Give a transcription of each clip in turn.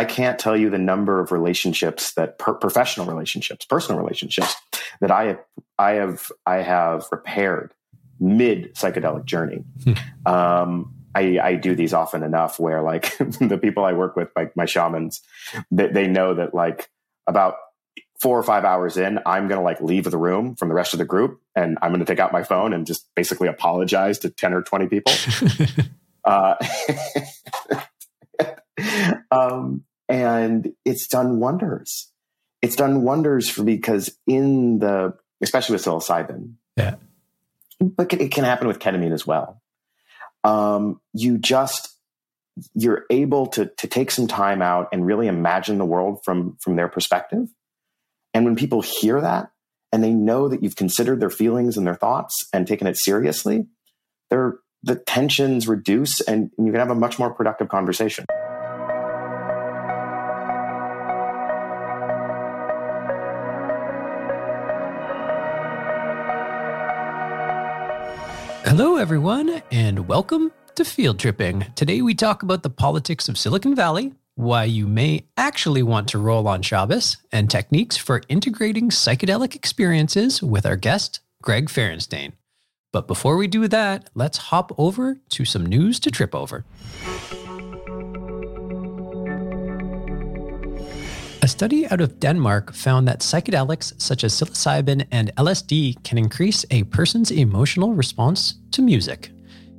I can't tell you the number of relationships that professional relationships, personal relationships that I have repaired mid psychedelic journey. I do these often enough where like the people I work with, like my shamans, they know that like about 4 or 5 hours in, I'm going to like leave the room from the rest of the group and I'm going to take out my phone and just basically apologize to 10 or 20 people. And it's done wonders. It's done wonders for me because especially with psilocybin, yeah, but it can happen with ketamine as well. You're able to take some time out and really imagine the world from their perspective. And when people hear that and they know that you've considered their feelings and their thoughts and taken it seriously, the tensions reduce and you can have a much more productive conversation. Hello, everyone, and welcome to Field Tripping. Today, we talk about the politics of Silicon Valley, why you may actually want to roll on Shabbos, and techniques for integrating psychedelic experiences with our guest, Greg Ferenstein. But before we do that, let's hop over to some news to trip over. A study out of Denmark found that psychedelics such as psilocybin and LSD can increase a person's emotional response to music.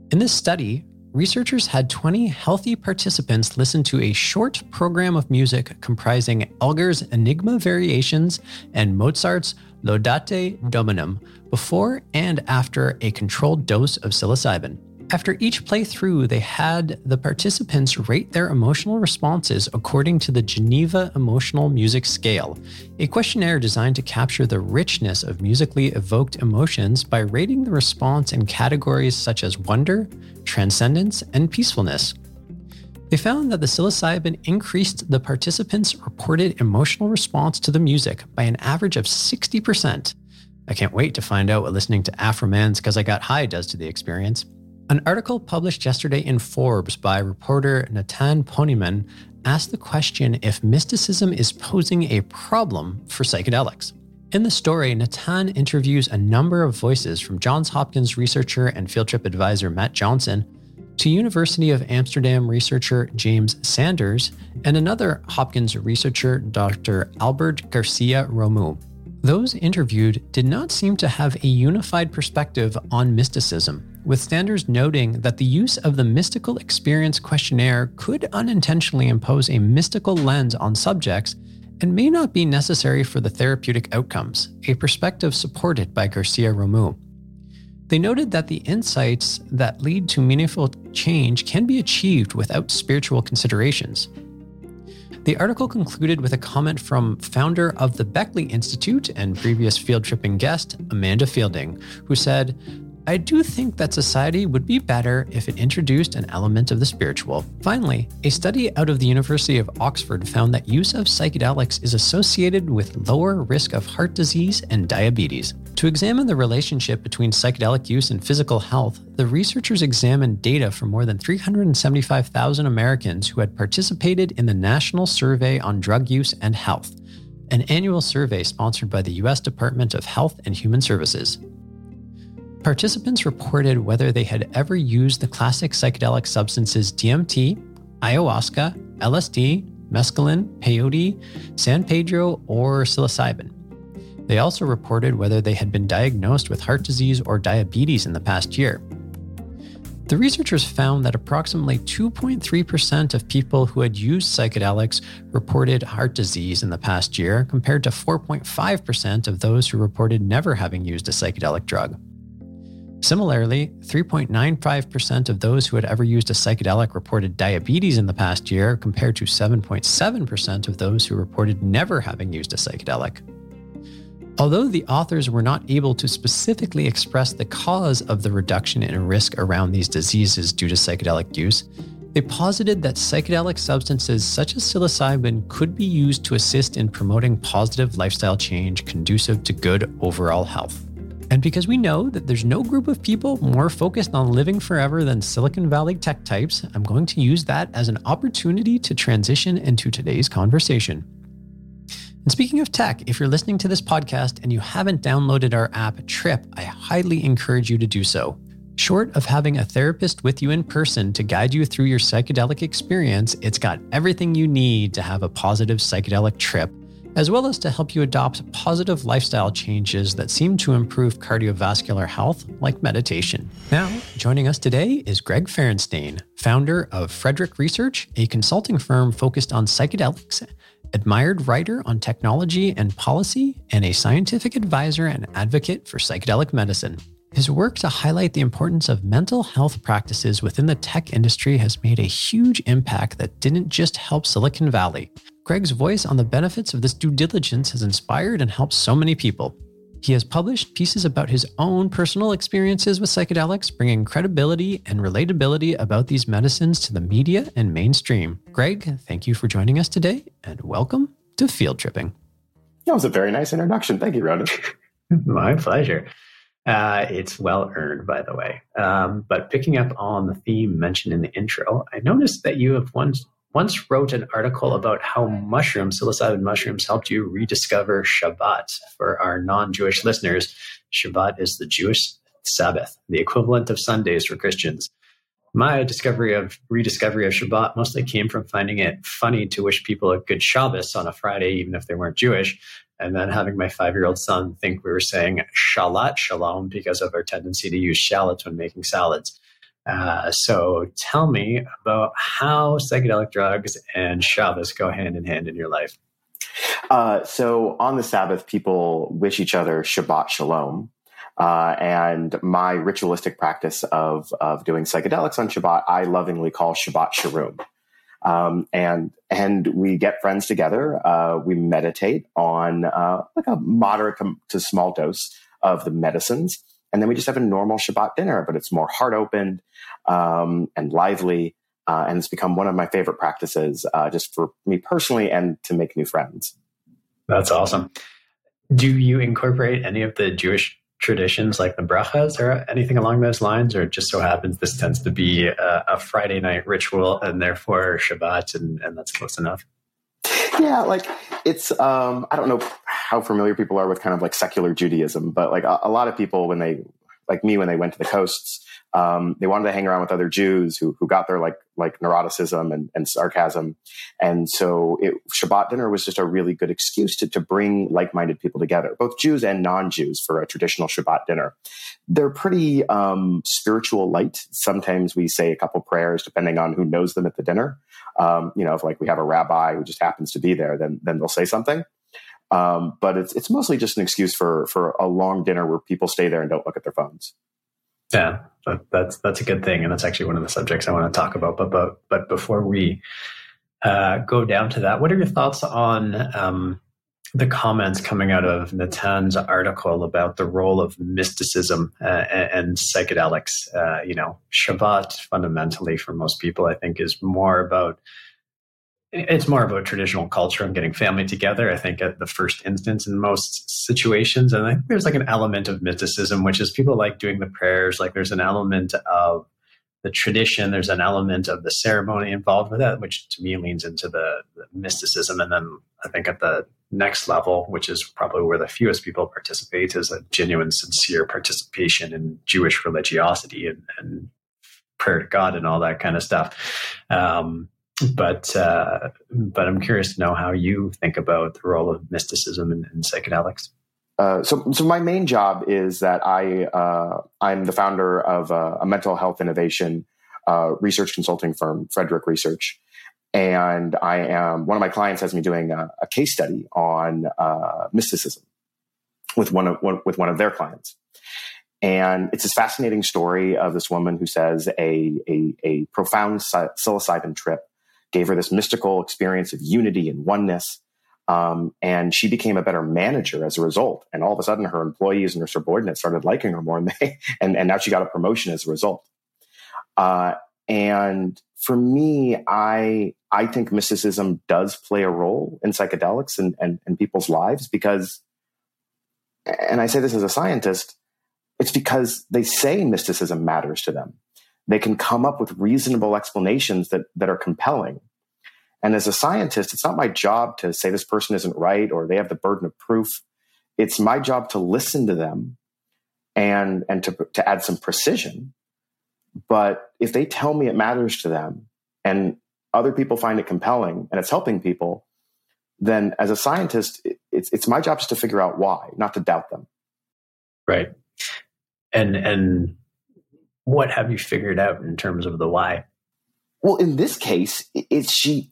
In this study, researchers had 20 healthy participants listen to a short program of music comprising Elgar's Enigma Variations and Mozart's Laudate Dominum before and after a controlled dose of psilocybin. After each playthrough, they had the participants rate their emotional responses according to the Geneva Emotional Music Scale, a questionnaire designed to capture the richness of musically evoked emotions by rating the response in categories such as wonder, transcendence, and peacefulness. They found that the psilocybin increased the participants' reported emotional response to the music by an average of 60%. I can't wait to find out what listening to Afro-Man's Cause I Got High does to the experience. An article published yesterday in Forbes by reporter Nathan Ponyman asked the question if mysticism is posing a problem for psychedelics. In the story, Nathan interviews a number of voices from Johns Hopkins researcher and field trip advisor Matt Johnson to University of Amsterdam researcher James Sanders and another Hopkins researcher, Dr. Albert Garcia-Romeau. Those interviewed did not seem to have a unified perspective on mysticism, with Sanders noting that the use of the mystical experience questionnaire could unintentionally impose a mystical lens on subjects and may not be necessary for the therapeutic outcomes, a perspective supported by Garcia-Romeau. They noted that the insights that lead to meaningful change can be achieved without spiritual considerations. The article concluded with a comment from founder of the Beckley Institute and previous Field Tripping guest, Amanda Fielding, who said, "I do think that society would be better if it introduced an element of the spiritual." Finally, a study out of the University of Oxford found that use of psychedelics is associated with lower risk of heart disease and diabetes. To examine the relationship between psychedelic use and physical health, the researchers examined data from more than 375,000 Americans who had participated in the National Survey on Drug Use and Health, an annual survey sponsored by the U.S. Department of Health and Human Services. Participants reported whether they had ever used the classic psychedelic substances DMT, ayahuasca, LSD, mescaline, peyote, San Pedro, or psilocybin. They also reported whether they had been diagnosed with heart disease or diabetes in the past year. The researchers found that approximately 2.3% of people who had used psychedelics reported heart disease in the past year, compared to 4.5% of those who reported never having used a psychedelic drug. Similarly, 3.95% of those who had ever used a psychedelic reported diabetes in the past year, compared to 7.7% of those who reported never having used a psychedelic. Although the authors were not able to specifically express the cause of the reduction in risk around these diseases due to psychedelic use, they posited that psychedelic substances such as psilocybin could be used to assist in promoting positive lifestyle change conducive to good overall health. And because we know that there's no group of people more focused on living forever than Silicon Valley tech types, I'm going to use that as an opportunity to transition into today's conversation. And speaking of tech, if you're listening to this podcast and you haven't downloaded our app, Trip, I highly encourage you to do so. Short of having a therapist with you in person to guide you through your psychedelic experience, it's got everything you need to have a positive psychedelic trip, as well as to help you adopt positive lifestyle changes that seem to improve cardiovascular health, like meditation. Now, joining us today is Greg Ferenstein, founder of Frederick Research, a consulting firm focused on psychedelics, admired writer on technology and policy, and a scientific advisor and advocate for psychedelic medicine. His work to highlight the importance of mental health practices within the tech industry has made a huge impact that didn't just help Silicon Valley. Greg's voice on the benefits of this due diligence has inspired and helped so many people. He has published pieces about his own personal experiences with psychedelics, bringing credibility and relatability about these medicines to the media and mainstream. Greg, thank you for joining us today, and welcome to Field Tripping. That was a very nice introduction. Thank you, Ronan. My pleasure. It's well-earned, by the way. But picking up on the theme mentioned in the intro, I noticed that you have once wrote an article about how psilocybin mushrooms helped you rediscover Shabbat. For our non-Jewish listeners, Shabbat is the Jewish Sabbath, the equivalent of Sundays for Christians. My rediscovery of Shabbat mostly came from finding it funny to wish people a good Shabbos on a Friday, even if they weren't Jewish, and then having my 5-year-old son think we were saying shalat shalom because of our tendency to use shallots when making salads. So tell me about how psychedelic drugs and Shabbos go hand in hand in your life. So on the Sabbath, people wish each other Shabbat shalom. And my ritualistic practice of doing psychedelics on Shabbat, I lovingly call Shabbat Shroom. And we get friends together. We meditate on like a moderate to small dose of the medicines. And then we just have a normal Shabbat dinner, but it's more heart open and lively. And it's become one of my favorite practices just for me personally and to make new friends. That's awesome. Do you incorporate any of the Jewish traditions like the brachas or anything along those lines, or it just so happens this tends to be a Friday night ritual and therefore Shabbat, and that's close enough? Yeah, like it's, I don't know how familiar people are with kind of like secular Judaism, but like a lot of people when they, like me, when they went to the coasts, they wanted to hang around with other Jews who got their like neuroticism and sarcasm. And so Shabbat dinner was just a really good excuse to bring like-minded people together, both Jews and non-Jews, for a traditional Shabbat dinner. They're pretty spiritual light. Sometimes we say a couple prayers, depending on who knows them at the dinner. If like we have a rabbi who just happens to be there, then they'll say something. But it's mostly just an excuse for a long dinner where people stay there and don't look at their phones. Yeah, that's a good thing. And that's actually one of the subjects I want to talk about. But before we go down to that, what are your thoughts on the comments coming out of Nathan's article about the role of mysticism and psychedelics? Shabbat fundamentally for most people, I think, is more about... It's more about traditional culture and getting family together, I think, at the first instance in most situations. And I think there's like an element of mysticism, which is people like doing the prayers. Like there's an element of the tradition. There's an element of the ceremony involved with that, which to me leans into the mysticism. And then I think at the next level, which is probably where the fewest people participate, is a genuine, sincere participation in Jewish religiosity and prayer to God and all that kind of stuff. But I'm curious to know how you think about the role of mysticism in psychedelics. So my main job is that I'm the founder of a mental health innovation research consulting firm, Frederick Research, and I am one of my clients has me doing a case study on mysticism with one of their clients. And it's this fascinating story of this woman who says a profound psilocybin trip gave her this mystical experience of unity and oneness. And she became a better manager as a result. And all of a sudden her employees and her subordinates started liking her more and now she got a promotion as a result. And for me, I think mysticism does play a role in psychedelics and people's lives because, and I say this as a scientist, It's because they say mysticism matters to them. They can come up with reasonable explanations that are compelling. And as a scientist, it's not my job to say this person isn't right or they have the burden of proof. It's my job to listen to them and to add some precision. But if they tell me it matters to them and other people find it compelling and it's helping people, then as a scientist, it's my job just to figure out why, not to doubt them. Right. And what have you figured out in terms of the why? Well, in this case,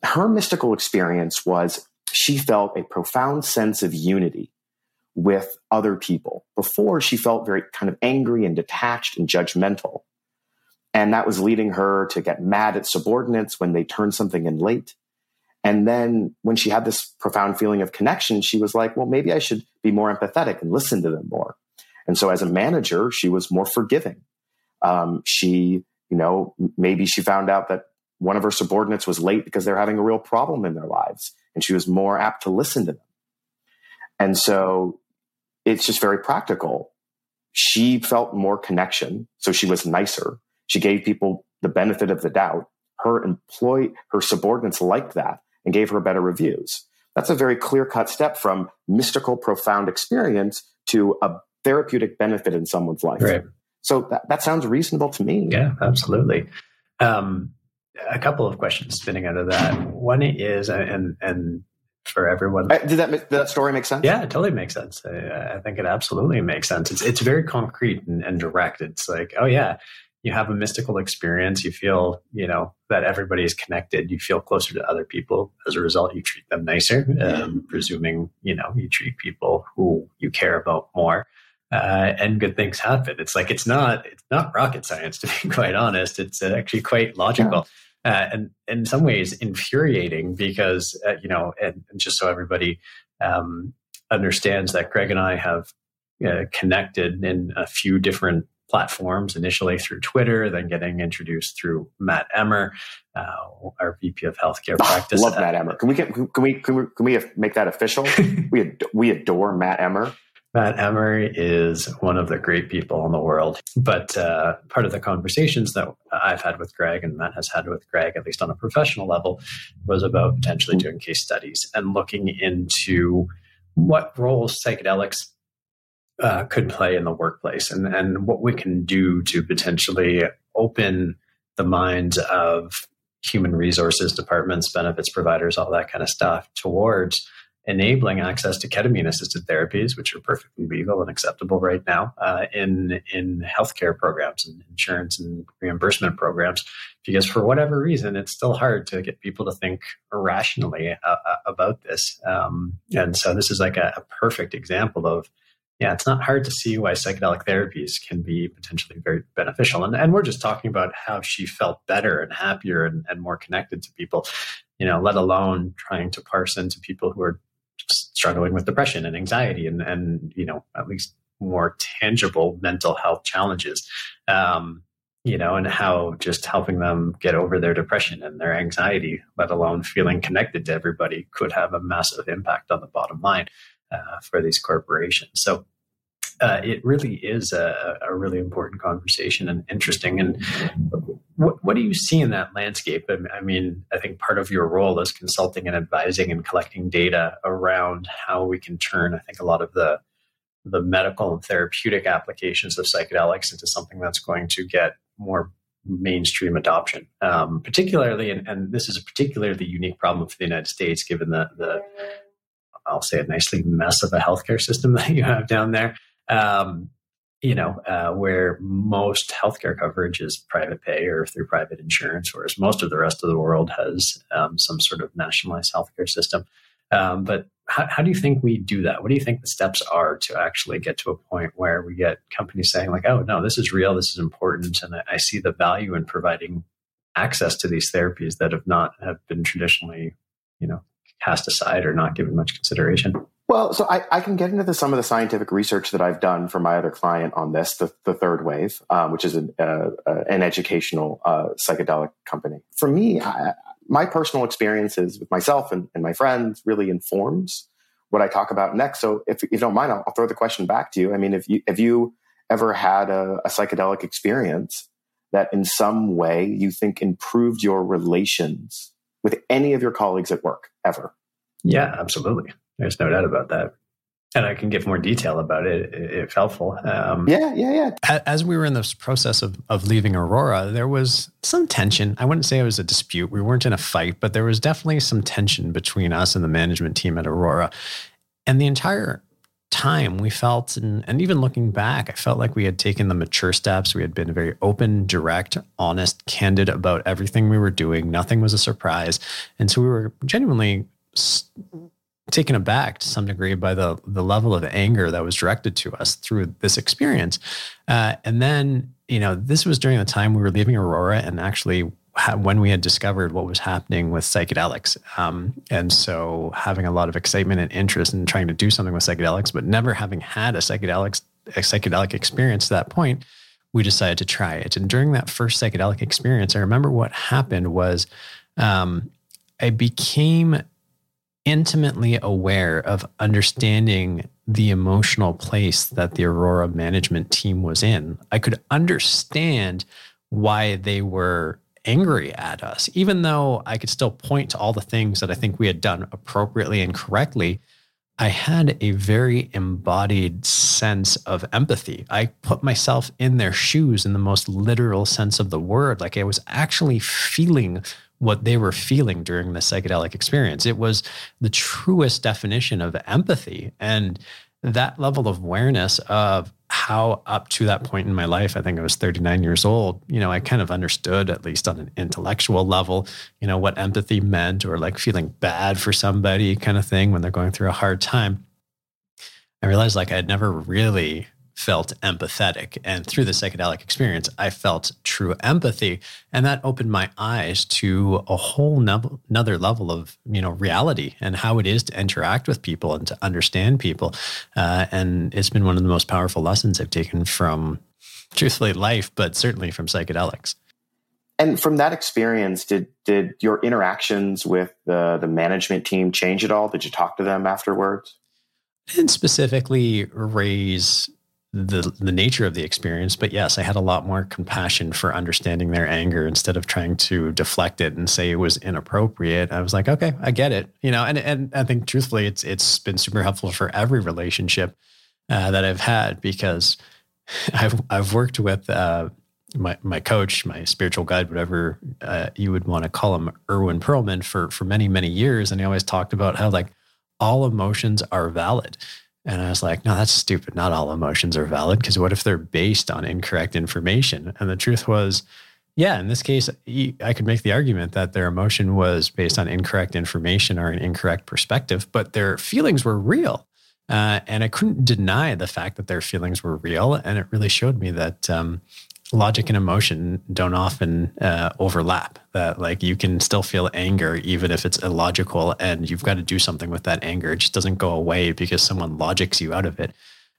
her mystical experience was she felt a profound sense of unity with other people. Before, she felt very kind of angry and detached and judgmental. And that was leading her to get mad at subordinates when they turned something in late. And then when she had this profound feeling of connection, she was like, well, maybe I should be more empathetic and listen to them more. And so as a manager, she was more forgiving. Maybe she found out that one of her subordinates was late because they're having a real problem in their lives, and she was more apt to listen to them. And so it's just very practical. She felt more connection, so she was nicer. She gave people the benefit of the doubt. Her subordinates liked that and gave her better reviews. That's a very clear-cut step from mystical, profound experience to a therapeutic benefit in someone's life. Right. So that sounds reasonable to me. Yeah, absolutely. A couple of questions spinning out of that. One is, and for everyone, did that story make sense? Yeah, it totally makes sense. I think it absolutely makes sense. It's very concrete and direct. It's like, oh yeah, you have a mystical experience. You feel, that everybody is connected. You feel closer to other people. As a result, you treat them nicer, presuming, you treat people who you care about more. And good things happen. It's like, it's not rocket science, to be quite honest. It's actually quite logical. Yeah. And in some ways infuriating because, and just so everybody understands that Greg and I have connected in a few different platforms, initially through Twitter, then getting introduced through Matt Emmer, our VP of Healthcare Practice. Love Matt Emmer. Can we make that official? We adore Matt Emmer. Matt Emmer is one of the great people in the world, but part of the conversations that I've had with Greg and Matt has had with Greg, at least on a professional level, was about potentially doing case studies and looking into what roles psychedelics could play in the workplace and what we can do to potentially open the minds of human resources departments, benefits providers, all that kind of stuff towards enabling access to ketamine-assisted therapies, which are perfectly legal and acceptable right now, in healthcare programs and insurance and reimbursement programs, because for whatever reason, it's still hard to get people to think rationally about this. And so this is like a perfect example of, it's not hard to see why psychedelic therapies can be potentially very beneficial. And we're just talking about how she felt better and happier and more connected to people, let alone trying to parse into people who are struggling with depression and anxiety and at least more tangible mental health challenges, and how just helping them get over their depression and their anxiety, let alone feeling connected to everybody, could have a massive impact on the bottom line for these corporations. So it really is a really important conversation and interesting. And what do you see in that landscape? I mean, I think part of your role is consulting and advising and collecting data around how we can turn, I think, a lot of the medical and therapeutic applications of psychedelics into something that's going to get more mainstream adoption, particularly, and this is a particularly unique problem for the United States, given the I'll say it nicely, mess of a healthcare system that you have down there. Where most healthcare coverage is private pay or through private insurance, whereas most of the rest of the world has some sort of nationalized healthcare system. But how do you think we do that? What do you think the steps are to actually get to a point where we get companies saying like, oh, no, this is real, this is important, and I see the value in providing access to these therapies that have been traditionally, cast aside or not given much consideration? Well, so I can get into some of the scientific research that I've done for my other client on this, the Third Wave, which is an educational psychedelic company. For me, my personal experiences with myself and my friends really informs what I talk about next. So if you don't mind, I'll throw the question back to you. I mean, if you ever had a psychedelic experience that in some way you think improved your relations with any of your colleagues at work ever? Yeah, absolutely. There's no doubt about that. And I can give more detail about it if helpful. Yeah. As we were in this process of leaving Aurora, there was some tension. I wouldn't say it was a dispute. We weren't in a fight, but there was definitely some tension between us and the management team at Aurora. And the entire time we felt, and even looking back, I felt like we had taken the mature steps. We had been very open, direct, honest, candid about everything we were doing. Nothing was a surprise. And so we were genuinely taken aback to some degree by the level of anger that was directed to us through this experience. And then, this was during the time we were leaving Aurora and actually when we had discovered what was happening with psychedelics. And so having a lot of excitement and interest in trying to do something with psychedelics, but never having had a psychedelic experience to that point, we decided to try it. And during that first psychedelic experience, I remember what happened was I became intimately aware of understanding the emotional place that the Aurora management team was in. I could understand why they were angry at us, even though I could still point to all the things that I think we had done appropriately and correctly. I had a very embodied sense of empathy. I put myself in their shoes in the most literal sense of the word. Like I was actually feeling what they were feeling during the psychedelic experience. It was the truest definition of empathy. And that level of awareness of how up to that point in my life, I think I was 39 years old, I kind of understood, at least on an intellectual level, what empathy meant, or like feeling bad for somebody kind of thing when they're going through a hard time. I realized like I had never really felt empathetic. And through the psychedelic experience, I felt true empathy. And that opened my eyes to a whole another level of, reality and how it is to interact with people and to understand people. And it's been one of the most powerful lessons I've taken from, truthfully, life, but certainly from psychedelics. And from that experience, did your interactions with the management team change at all? Did you talk to them afterwards? I didn't specifically raise the nature of the experience. But yes, I had a lot more compassion for understanding their anger instead of trying to deflect it and say it was inappropriate. I was like, okay, I get it. And I think truthfully, it's been super helpful for every relationship that I've had, because I've worked with my coach, my spiritual guide, whatever you would want to call him, Erwin Perlman, for many, many years. And he always talked about how like all emotions are valid. And I was like, no, that's stupid. Not all emotions are valid, because what if they're based on incorrect information? And the truth was, yeah, in this case, I could make the argument that their emotion was based on incorrect information or an incorrect perspective, but their feelings were real. And I couldn't deny the fact that their feelings were real. And it really showed me that logic and emotion don't often overlap, that like you can still feel anger even if it's illogical, and you've got to do something with that anger. It just doesn't go away because someone logics you out of it.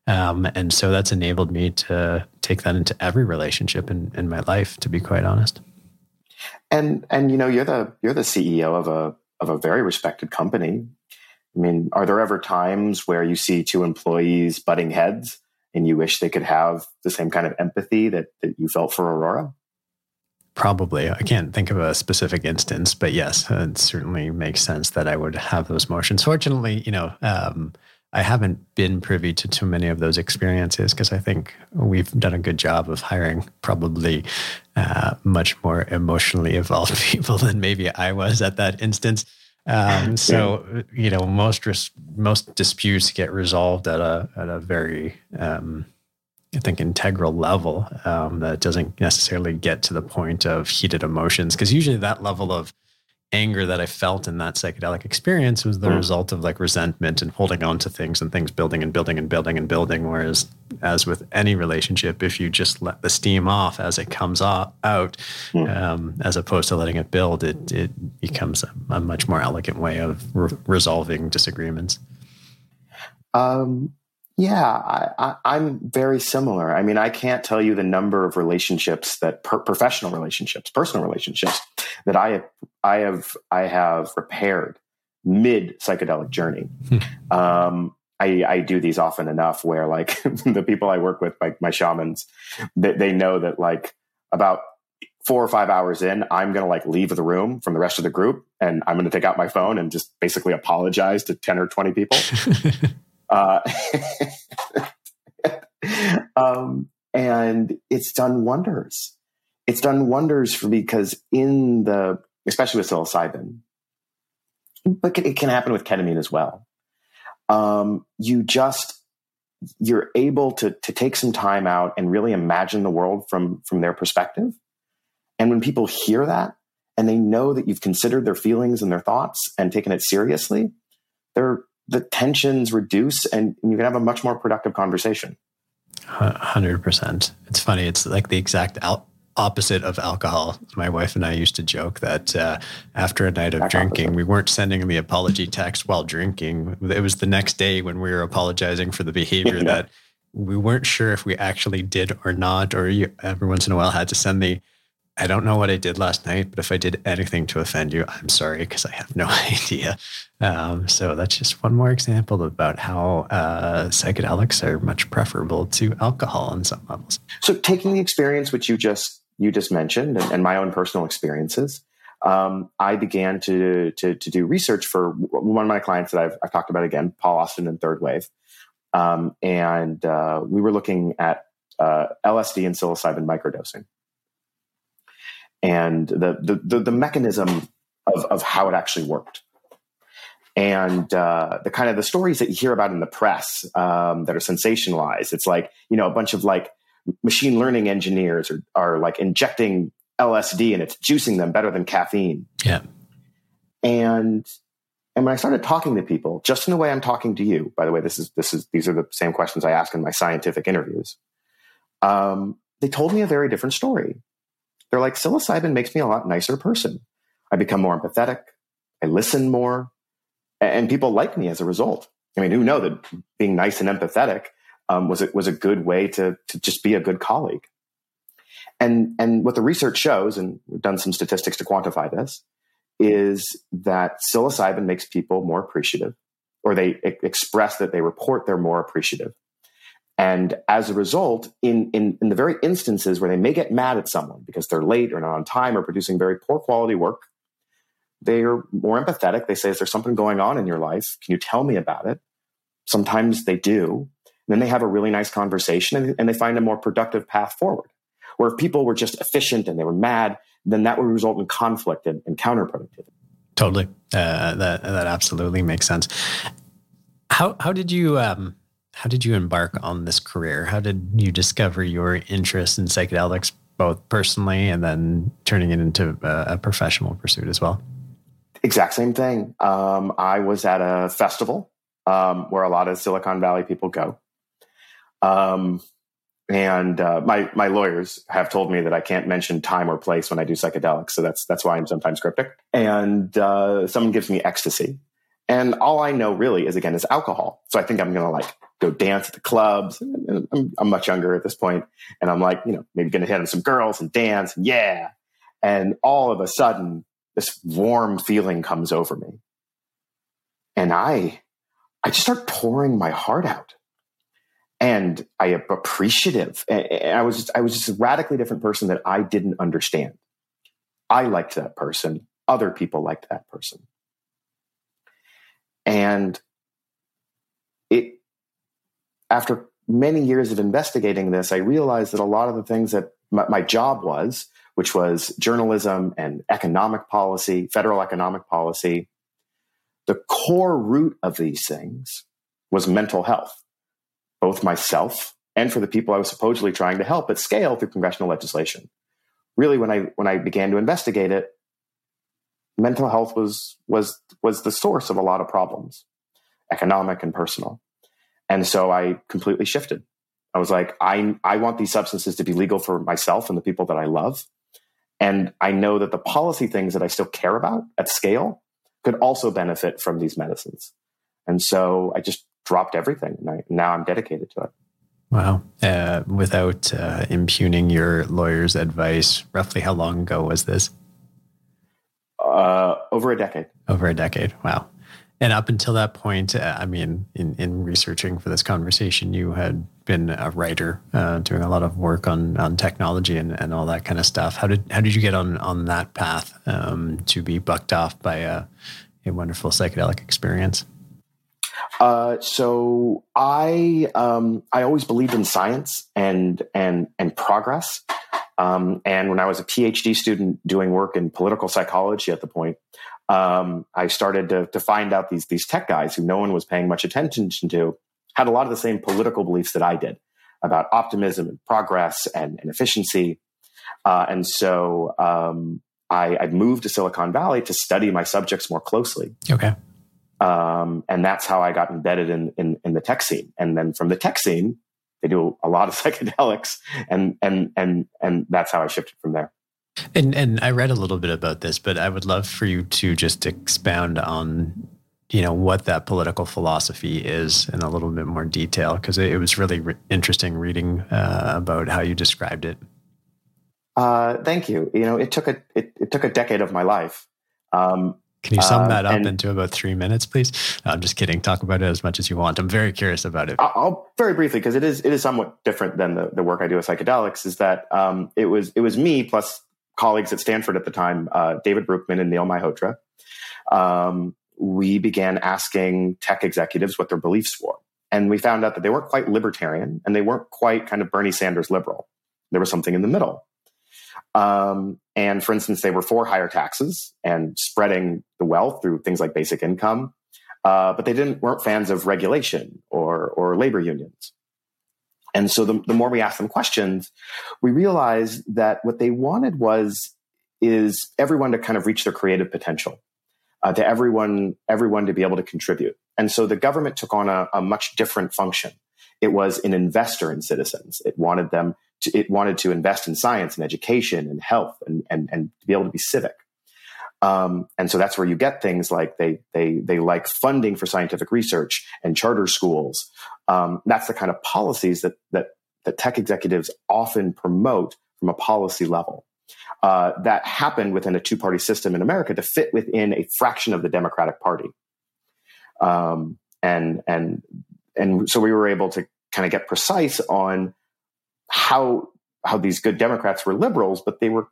And so that's enabled me to take that into every relationship in my life, to be quite honest. And you're the CEO of a very respected company. I mean, are there ever times where you see two employees butting heads and you wish they could have the same kind of empathy that you felt for Aurora? Probably. I can't think of a specific instance, but yes, it certainly makes sense that I would have those emotions. Fortunately, I haven't been privy to too many of those experiences, because I think we've done a good job of hiring probably much more emotionally evolved people than maybe I was at that instance. Most disputes get resolved at a very, integral level, that doesn't necessarily get to the point of heated emotions. Cause usually that level of anger that I felt in that psychedelic experience was the result of like resentment and holding on to things and things building and building and building and building. Whereas as with any relationship, if you just let the steam off as it comes out, as opposed to letting it build, it becomes a much more elegant way of resolving disagreements. I'm very similar. I mean, I can't tell you the number of relationships that professional relationships, personal relationships that I have repaired mid psychedelic journey. I do these often enough where, like, the people I work with, like my shamans, they know that, like, about 4 or 5 hours in, I'm going to, like, leave the room from the rest of the group, and I'm going to take out my phone and just basically apologize to 10 or 20 people. And it's done wonders. It's done wonders for me because especially with psilocybin, but it can happen with ketamine as well. You're able to take some time out and really imagine the world from their perspective. And when people hear that and they know that you've considered their feelings and their thoughts and taken it seriously, the tensions reduce and you can have a much more productive conversation. 100%. It's funny. It's like the exact opposite of alcohol. My wife and I used to joke that after a night of drinking, we weren't sending the apology text while drinking. It was the next day when we were apologizing for the behavior that we weren't sure if we actually did or not, or every once in a while had to send the, I don't know what I did last night, but if I did anything to offend you, I'm sorry, because I have no idea. So that's just one more example about how psychedelics are much preferable to alcohol on some levels. So taking the experience which you just mentioned and my own personal experiences, I began to do research for one of my clients that I've talked about again, Paul Austin and Third Wave. And we were looking at LSD and psilocybin microdosing. And the mechanism of how it actually worked, and the kind of the stories that you hear about in the press that are sensationalized. It's like, you know, a bunch of like machine learning engineers are like injecting LSD and it's juicing them better than caffeine. Yeah. And when I started talking to people, just in the way I'm talking to you, by the way, these are the same questions I ask in my scientific interviews. They told me a very different story. They're like, psilocybin makes me a lot nicer person. I become more empathetic. I listen more. And people like me as a result. I mean, who know that being nice and empathetic was a good way to just be a good colleague. And what the research shows, and we've done some statistics to quantify this, is that psilocybin makes people more appreciative, or they express that they report they're more appreciative. And as a result, in the very instances where they may get mad at someone because they're late or not on time or producing very poor quality work, they are more empathetic. They say, is there something going on in your life? Can you tell me about it? Sometimes they do. And then they have a really nice conversation and they find a more productive path forward. Where if people were just efficient and they were mad, then that would result in conflict and counterproductivity. Totally. That absolutely makes sense. How did you... How did you embark on this career? How did you discover your interest in psychedelics, both personally and then turning it into a professional pursuit as well? Exact same thing. I was at a festival where a lot of Silicon Valley people go. And my lawyers have told me that I can't mention time or place when I do psychedelics. So that's why I'm sometimes cryptic. And someone gives me ecstasy. And all I know really is alcohol. So I think I'm going to go dance at the clubs. I'm much younger at this point. And I'm maybe going to hit on some girls and dance. Yeah. And all of a sudden, this warm feeling comes over me. And I just start pouring my heart out. And I am appreciative. And I was just a radically different person that I didn't understand. I liked that person. Other people liked that person. And after many years of investigating this, I realized that a lot of the things that my job was, which was journalism and economic policy, federal economic policy, the core root of these things was mental health, both myself and for the people I was supposedly trying to help at scale through congressional legislation. Really, when I began to investigate it, mental health was the source of a lot of problems, economic and personal. And so I completely shifted. I was like, I want these substances to be legal for myself and the people that I love. And I know that the policy things that I still care about at scale could also benefit from these medicines. And so I just dropped everything. And now I'm dedicated to it. Wow. Without impugning your lawyer's advice, roughly how long ago was this? Over a decade. Wow. And up until that point, I mean, in researching for this conversation, you had been a writer, doing a lot of work on technology and all that kind of stuff. How did you get on that path to be bucked off by a wonderful psychedelic experience? So I always believed in science and progress. And when I was a PhD student doing work in political psychology at the point, I started to find out these tech guys who no one was paying much attention to had a lot of the same political beliefs that I did about optimism and progress and efficiency. And so I moved to Silicon Valley to study my subjects more closely. Okay. And that's how I got embedded in the tech scene. And then from the tech scene, they do a lot of psychedelics, and that's how I shifted from there. And I read a little bit about this, but I would love for you to just expound on, you know, what that political philosophy is in a little bit more detail, because it was really interesting reading about how you described it. Thank you. You know, it took a decade of my life. Can you sum that up into about 3 minutes, please? No, I'm just kidding. Talk about it as much as you want. I'm very curious about it. I'll very briefly, because it is somewhat different than the work I do with psychedelics. Is that it was me plus colleagues at Stanford at the time, David Brookman and Neil Malhotra. We began asking tech executives what their beliefs were, and we found out that they weren't quite libertarian and they weren't quite kind of Bernie Sanders liberal. There was something in the middle. And for instance, they were for higher taxes and spreading the wealth through things like basic income, but they weren't fans of regulation or labor unions. And so the more we asked them questions, we realized that what they wanted is everyone to kind of reach their creative potential, to everyone to be able to contribute. And so the government took on a much different function. It was an investor in citizens. It wanted to invest in science and education and health and to be able to be civic. And so that's where you get things like they like funding for scientific research and charter schools. That's the kind of policies that tech executives often promote from a policy level. That happened within a two-party system in America to fit within a fraction of the Democratic Party. And so we were able to kind of get precise on how these good Democrats were liberals, but they were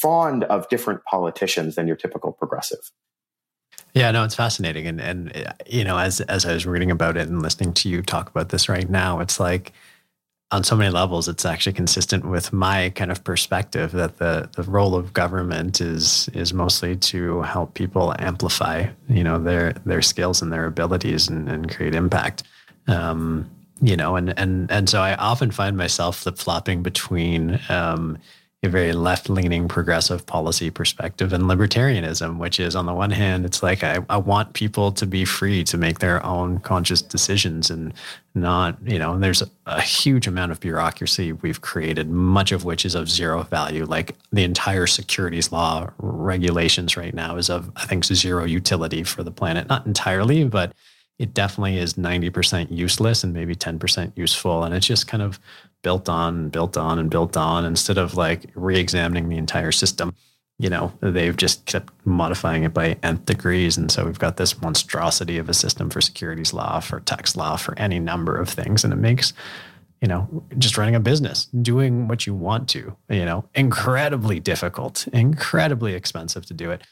fond of different politicians than your typical progressive. Yeah, no, it's fascinating. And you know, as I was reading about it and listening to you talk about this right now, it's like on so many levels, it's actually consistent with my kind of perspective that the role of government is mostly to help people amplify, you know, their skills and their abilities and create impact. You know, and so I often find myself flip-flopping between a very left-leaning progressive policy perspective and libertarianism, which is on the one hand, it's like I want people to be free to make their own conscious decisions and not, you know, there's a huge amount of bureaucracy we've created, much of which is of zero value. Like the entire securities law regulations right now is of, I think, zero utility for the planet. Not entirely, but it definitely is 90% useless and maybe 10% useful. And it's just kind of built on instead of like reexamining the entire system. You know, they've just kept modifying it by nth degrees. And so we've got this monstrosity of a system for securities law, for tax law, for any number of things. And it makes, you know, just running a business, doing what you want to, you know, incredibly difficult, incredibly expensive to do it.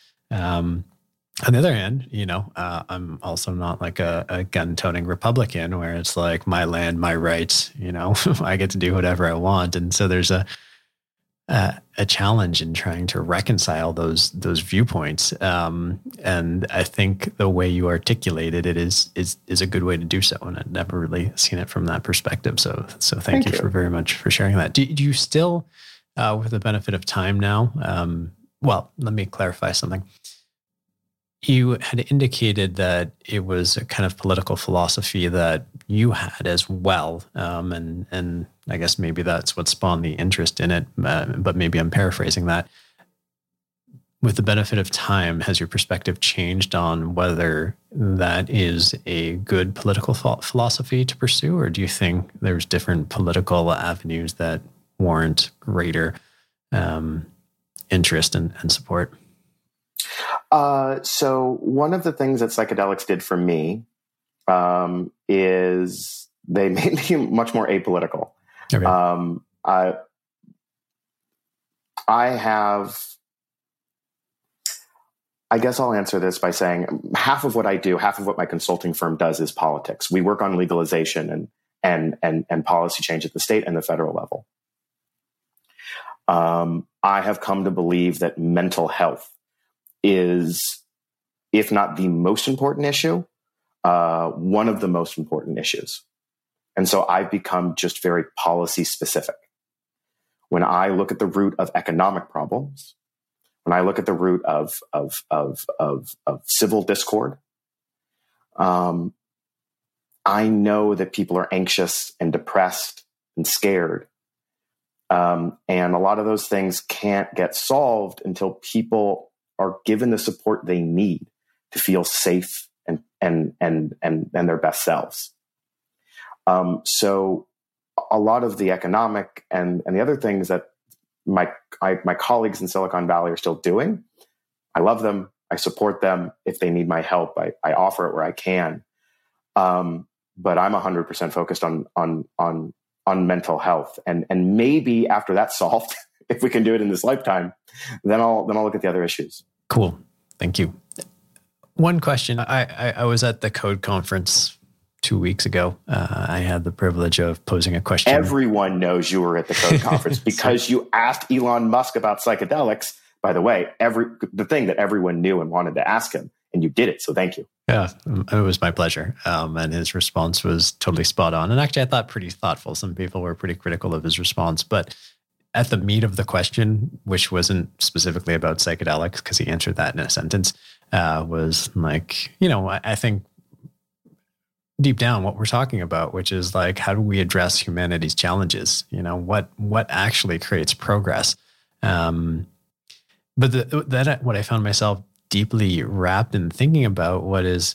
On the other hand, you know, I'm also not like a gun-toting Republican where it's like my land, my rights, you know, I get to do whatever I want. And so there's a challenge in trying to reconcile those viewpoints. And I think the way you articulated it is a good way to do so. And I've never really seen it from that perspective. So thank you for very much for sharing that. Do you still, with the benefit of time now, well, let me clarify something. You had indicated that it was a kind of political philosophy that you had as well. And I guess maybe that's what spawned the interest in it, but maybe I'm paraphrasing that. With the benefit of time, has your perspective changed on whether that is a good political philosophy to pursue, or do you think there's different political avenues that warrant greater interest and support? So one of the things that psychedelics did for me is they made me much more apolitical. Okay. I have, I guess I'll answer this by saying half of what I do, half of what my consulting firm does is politics. We work on legalization and policy change at the state and the federal level. I have come to believe that mental health is, if not the most important issue, one of the most important issues. And so I've become just very policy specific. When I look at the root of economic problems, when I look at the root of civil discord, I know that people are anxious and depressed and scared. And a lot of those things can't get solved until people are given the support they need to feel safe and their best selves. So a lot of the economic and the other things that my colleagues in Silicon Valley are still doing, I love them. I support them. If they need my help, I offer it where I can. But I'm 100% focused on mental health. And maybe after that's solved, if we can do it in this lifetime, then I'll look at the other issues. Cool. Thank you. One question. I was at the Code Conference 2 weeks ago. I had the privilege of posing a question. Everyone knows you were at the Code Conference because you asked Elon Musk about psychedelics. By the way, the thing that everyone knew and wanted to ask him, and you did it. So thank you. Yeah, it was my pleasure. And his response was totally spot on. And actually, I thought pretty thoughtful. Some people were pretty critical of his response. But at the meat of the question, which wasn't specifically about psychedelics, because he answered that in a sentence, was like, I think deep down what we're talking about, which is like, how do we address humanity's challenges? What actually creates progress? But what I found myself deeply wrapped in thinking about what is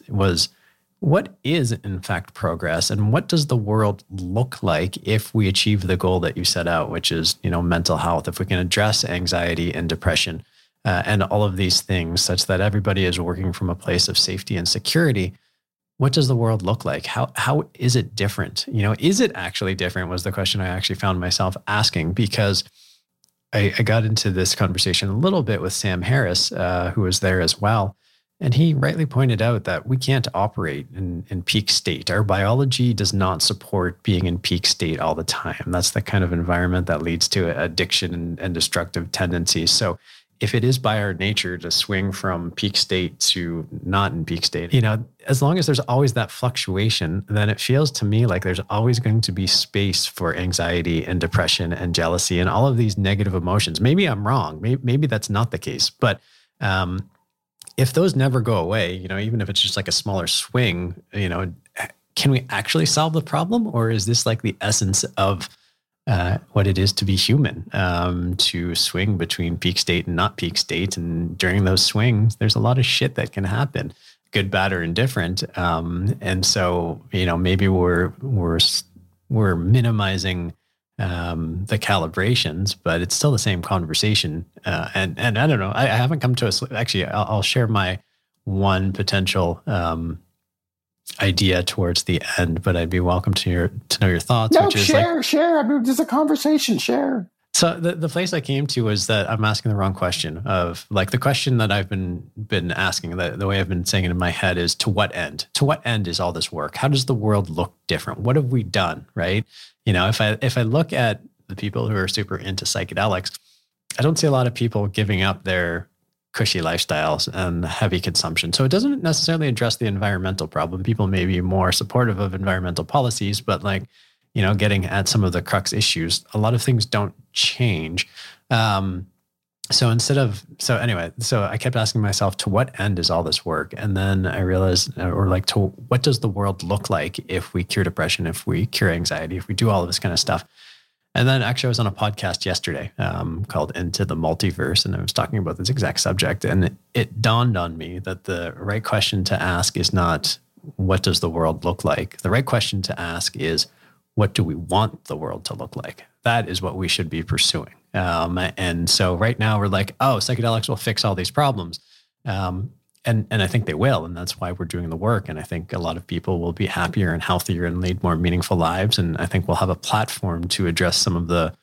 in fact progress, and what does the world look like if we achieve the goal that you set out, which is, mental health, if we can address anxiety and depression and all of these things such that everybody is working from a place of safety and security. What does the world look like? How is it different? Is it actually different was the question I actually found myself asking, because I got into this conversation a little bit with Sam Harris, who was there as well. And he rightly pointed out that we can't operate in peak state. Our biology does not support being in peak state all the time. That's the kind of environment that leads to addiction and destructive tendencies. So if it is by our nature to swing from peak state to not in peak state, as long as there's always that fluctuation, then it feels to me like there's always going to be space for anxiety and depression and jealousy and all of these negative emotions. Maybe I'm wrong. Maybe that's not the case. But if those never go away, even if it's just like a smaller swing, can we actually solve the problem? Or is this like the essence of what it is to be human, to swing between peak state and not peak state? And during those swings, there's a lot of shit that can happen, good, bad, or indifferent. And so, maybe we're minimizing the calibrations, but it's still the same conversation. And I don't know, I haven't come to a, actually, I'll share my one potential idea towards the end, but I'd be welcome to know your thoughts. No, which is share. I mean, it's a conversation. Share. So the place I came to was that I'm asking the wrong question. Of like the question that I've been asking, the way I've been saying it in my head is, to what end? To what end is all this work? How does the world look different? What have we done? Right? If I look at the people who are super into psychedelics, I don't see a lot of people giving up their cushy lifestyles and heavy consumption. So it doesn't necessarily address the environmental problem. People may be more supportive of environmental policies, but getting at some of the crux issues, a lot of things don't change. So I kept asking myself, to what end is all this work? And then I realized, to what does the world look like if we cure depression, if we cure anxiety, if we do all of this kind of stuff? And then actually I was on a podcast yesterday called Into the Multiverse, and I was talking about this exact subject. And it dawned on me that the right question to ask is not, what does the world look like? The right question to ask is, what do we want the world to look like? That is what we should be pursuing. And so right now we're like, oh, psychedelics will fix all these problems. And I think they will. And that's why we're doing the work. And I think a lot of people will be happier and healthier and lead more meaningful lives. And I think we'll have a platform to address some of the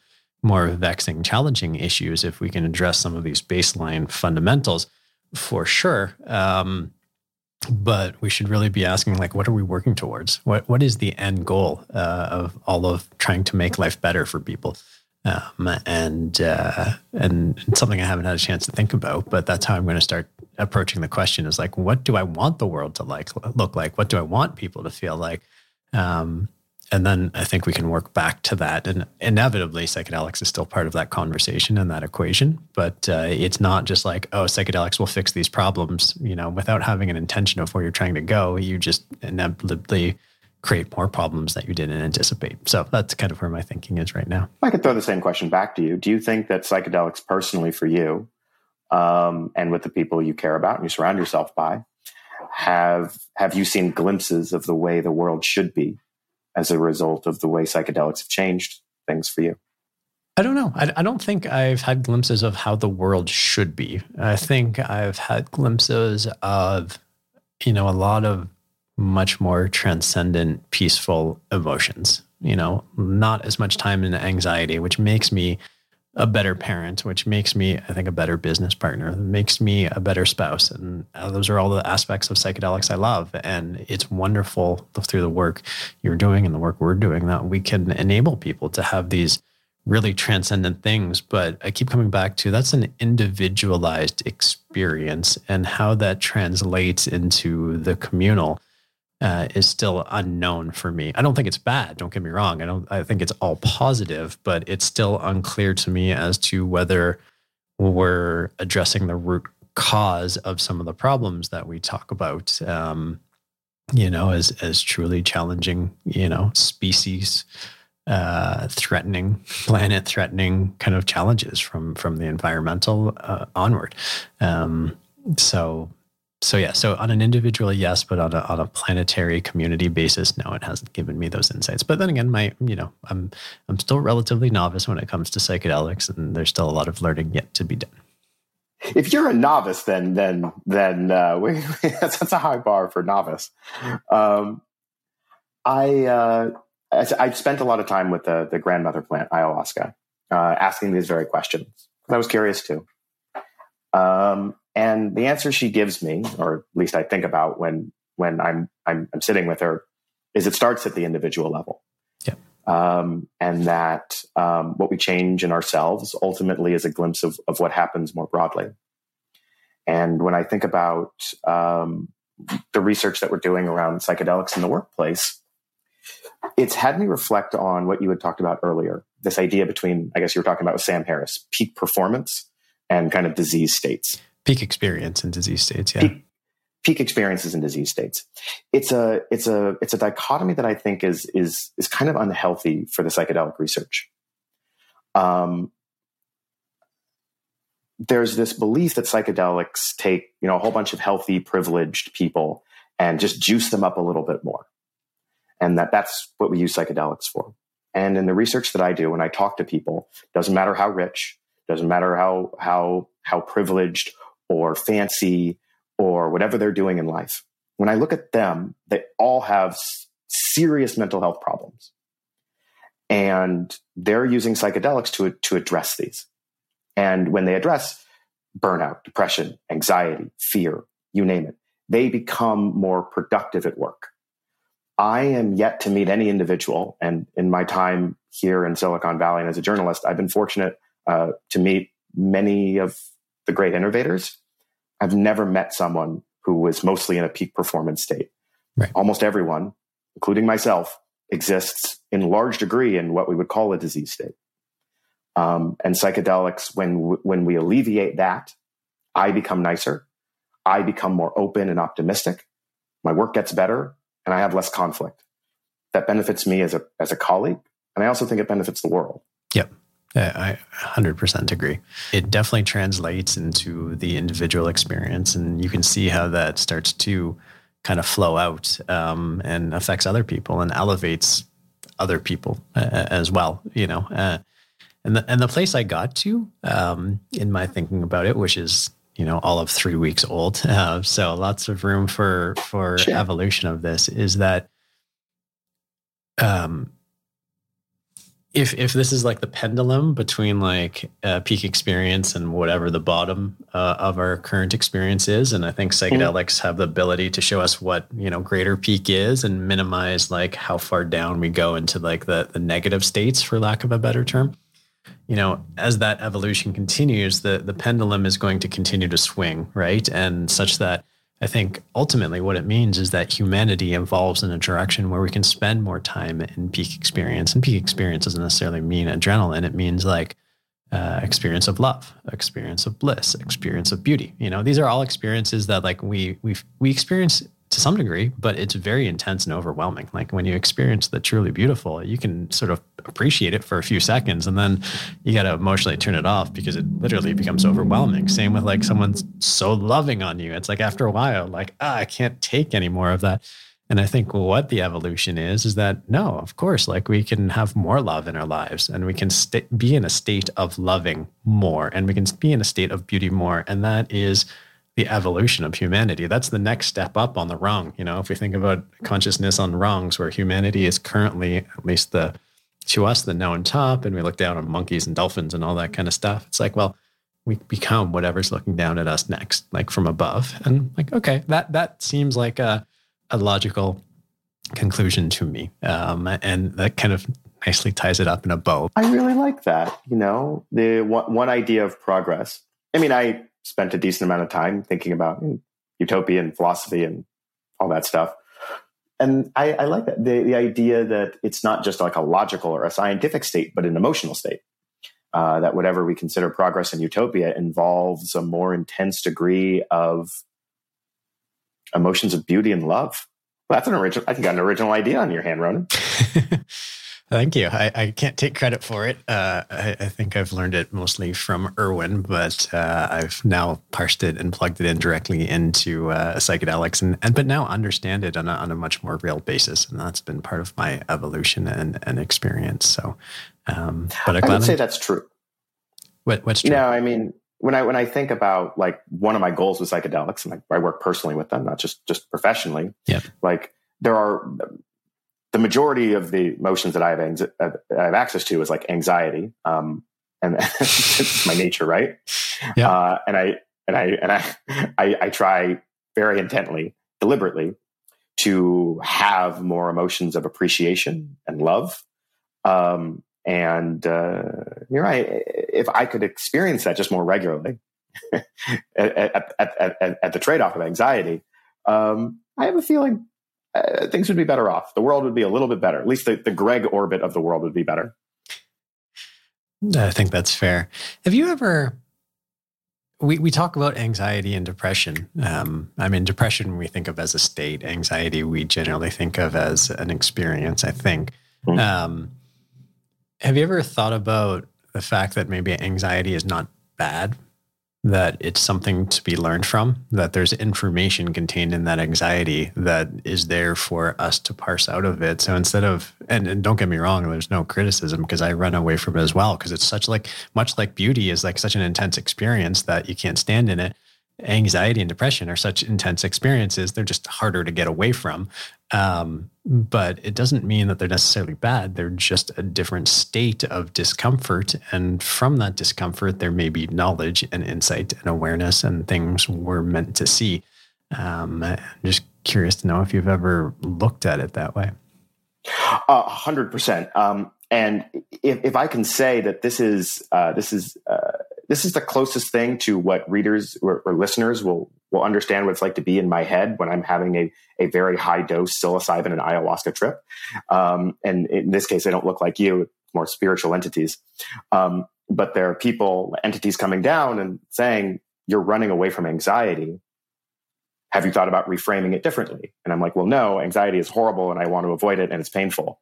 more vexing, challenging issues if we can address some of these baseline fundamentals for sure. But we should really be asking, like, what are we working towards? What is the end goal of all of trying to make life better for people? And it's something I haven't had a chance to think about, but that's how I'm going to start approaching the question is like, what do I want the world to look like? What do I want people to feel like? And then I think we can work back to that. And inevitably, psychedelics is still part of that conversation and that equation. But it's not just like, oh, psychedelics will fix these problems, you know, without having an intention of where you're trying to go. You just inevitably create more problems that you didn't anticipate. So that's kind of where my thinking is right now. I could throw the same question back to you. Do you think that psychedelics personally for you and with the people you care about and you surround yourself by, have you seen glimpses of the way the world should be as a result of the way psychedelics have changed things for you? I don't know. I don't think I've had glimpses of how the world should be. I think I've had glimpses of, you know, a lot of much more transcendent, peaceful emotions, you know, not as much time in anxiety, which makes me a better parent, which makes me, I think, a better business partner, makes me a better spouse. And those are all the aspects of psychedelics I love. And it's wonderful through the work you're doing and the work we're doing that we can enable people to have these really transcendent things. But I keep coming back to that's an individualized experience, and how that translates into the communal is still unknown for me. I don't think it's bad. Don't get me wrong. I think it's all positive, but it's still unclear to me as to whether we're addressing the root cause of some of the problems that we talk about, you know, as truly challenging, you know, species, threatening, planet threatening kind of challenges from the environmental onward. So on an individual, yes, but on a planetary community basis, no, it hasn't given me those insights. But then again, I'm still relatively novice when it comes to psychedelics, and there's still a lot of learning yet to be done. If you're a novice, then that's a high bar for novice. I spent a lot of time with the grandmother plant ayahuasca, asking these very questions, because I was curious too. And the answer she gives me, or at least I think about when I'm sitting with her, is it starts at the individual level. Yeah. And that what we change in ourselves ultimately is a glimpse of what happens more broadly. And when I think about the research that we're doing around psychedelics in the workplace, it's had me reflect on what you had talked about earlier, this idea between, I guess you were talking about with Sam Harris, peak performance and kind of disease states. Peak experience in disease states, yeah. Peak experiences in disease states. It's a dichotomy that I think is kind of unhealthy for the psychedelic research. There's this belief that psychedelics take, you know, a whole bunch of healthy, privileged people and just juice them up a little bit more, and that's what we use psychedelics for. And in the research that I do, when I talk to people, doesn't matter how rich, doesn't matter how privileged or fancy or whatever they're doing in life. When I look at them, they all have serious mental health problems, and they're using psychedelics to address these. And when they address burnout, depression, anxiety, fear, you name it, they become more productive at work. I am yet to meet any individual. And in my time here in Silicon Valley and as a journalist, I've been fortunate to meet many of the great innovators. I've never met someone who was mostly in a peak performance state. Right. Almost everyone, including myself, exists in large degree in what we would call a disease state. And psychedelics, when we alleviate that, I become nicer. I become more open and optimistic. My work gets better, and I have less conflict. That benefits me as a colleague, and I also think it benefits the world. Yep. I 100% agree. It definitely translates into the individual experience, and you can see how that starts to kind of flow out and affects other people and elevates other people as well, you know. And the place I got to in my thinking about it, which is, you know, all of 3 weeks old. So lots of room for sure. Evolution of this is that if this is like the pendulum between like peak experience and whatever the bottom of our current experience is. And I think psychedelics have the ability to show us what, you know, greater peak is and minimize like how far down we go into like the negative states, for lack of a better term. You know, as that evolution continues, the pendulum is going to continue to swing, right? And such that I think ultimately what it means is that humanity evolves in a direction where we can spend more time in peak experience. And peak experience doesn't necessarily mean adrenaline. It means like experience of love, experience of bliss, experience of beauty. You know, these are all experiences that like we experience to some degree, but it's very intense and overwhelming. Like when you experience the truly beautiful, you can sort of appreciate it for a few seconds and then you got to emotionally turn it off because it literally becomes overwhelming. Same with like someone's so loving on you. It's like after a while, like, I can't take any more of that. And I think what the evolution is that no, of course, like we can have more love in our lives and we can be in a state of loving more and we can be in a state of beauty more. And that is the evolution of humanity. That's the next step up on the rung. You know, if we think about consciousness on rungs where humanity is currently, at least to us, the known top, and we look down on monkeys and dolphins and all that kind of stuff. It's like, well, we become whatever's looking down at us next, like from above. And like, okay, that seems like a logical conclusion to me. And that kind of nicely ties it up in a bow. I really like that. You know, the one idea of progress. I mean, I spent a decent amount of time thinking about utopian philosophy and all that stuff. And I like that. The idea that it's not just like a logical or a scientific state, but an emotional state, that whatever we consider progress in utopia involves a more intense degree of emotions of beauty and love. Well, that's an original, I think I got an original idea on your hand, Ronan. Thank you. I can't take credit for it. I think I've learned it mostly from Irwin, but I've now parsed it and plugged it in directly into psychedelics, but now understand it on a much more real basis, and that's been part of my evolution and experience. So, but I would say that's true. What's true? No, I mean when I think about like one of my goals with psychedelics, and like I work personally with them, not just professionally. Yeah. Like there are. The majority of the emotions that I have access to is like anxiety, and it's my nature, right? Yeah. And I try very intently, deliberately, to have more emotions of appreciation and love. You're right. If I could experience that just more regularly, at the trade-off of anxiety, I have a feeling. Things would be better off. The world would be a little bit better. At least the Greg orbit of the world would be better. I think that's fair. Have you ever, we talk about anxiety and depression. I mean, depression we think of as a state. Anxiety we generally think of as an experience, I think. Mm-hmm. Have you ever thought about the fact that maybe anxiety is not bad? That it's something to be learned from, that there's information contained in that anxiety that is there for us to parse out of it. So instead of, and don't get me wrong, there's no criticism because I run away from it as well. Cause it's much like beauty is like such an intense experience that you can't stand in it. Anxiety and depression are such intense experiences. They're just harder to get away from. But it doesn't mean that they're necessarily bad. They're just a different state of discomfort. And from that discomfort, there may be knowledge and insight and awareness and things we're meant to see. I'm just curious to know if you've ever looked at it that way. 100%. And if I can say that this is the closest thing to what readers or listeners will understand what it's like to be in my head when I'm having a very high dose psilocybin and ayahuasca trip. And in this case, they don't look like you, more spiritual entities. But there are entities coming down and saying, you're running away from anxiety. Have you thought about reframing it differently? And I'm like, well, no, anxiety is horrible and I want to avoid it and it's painful.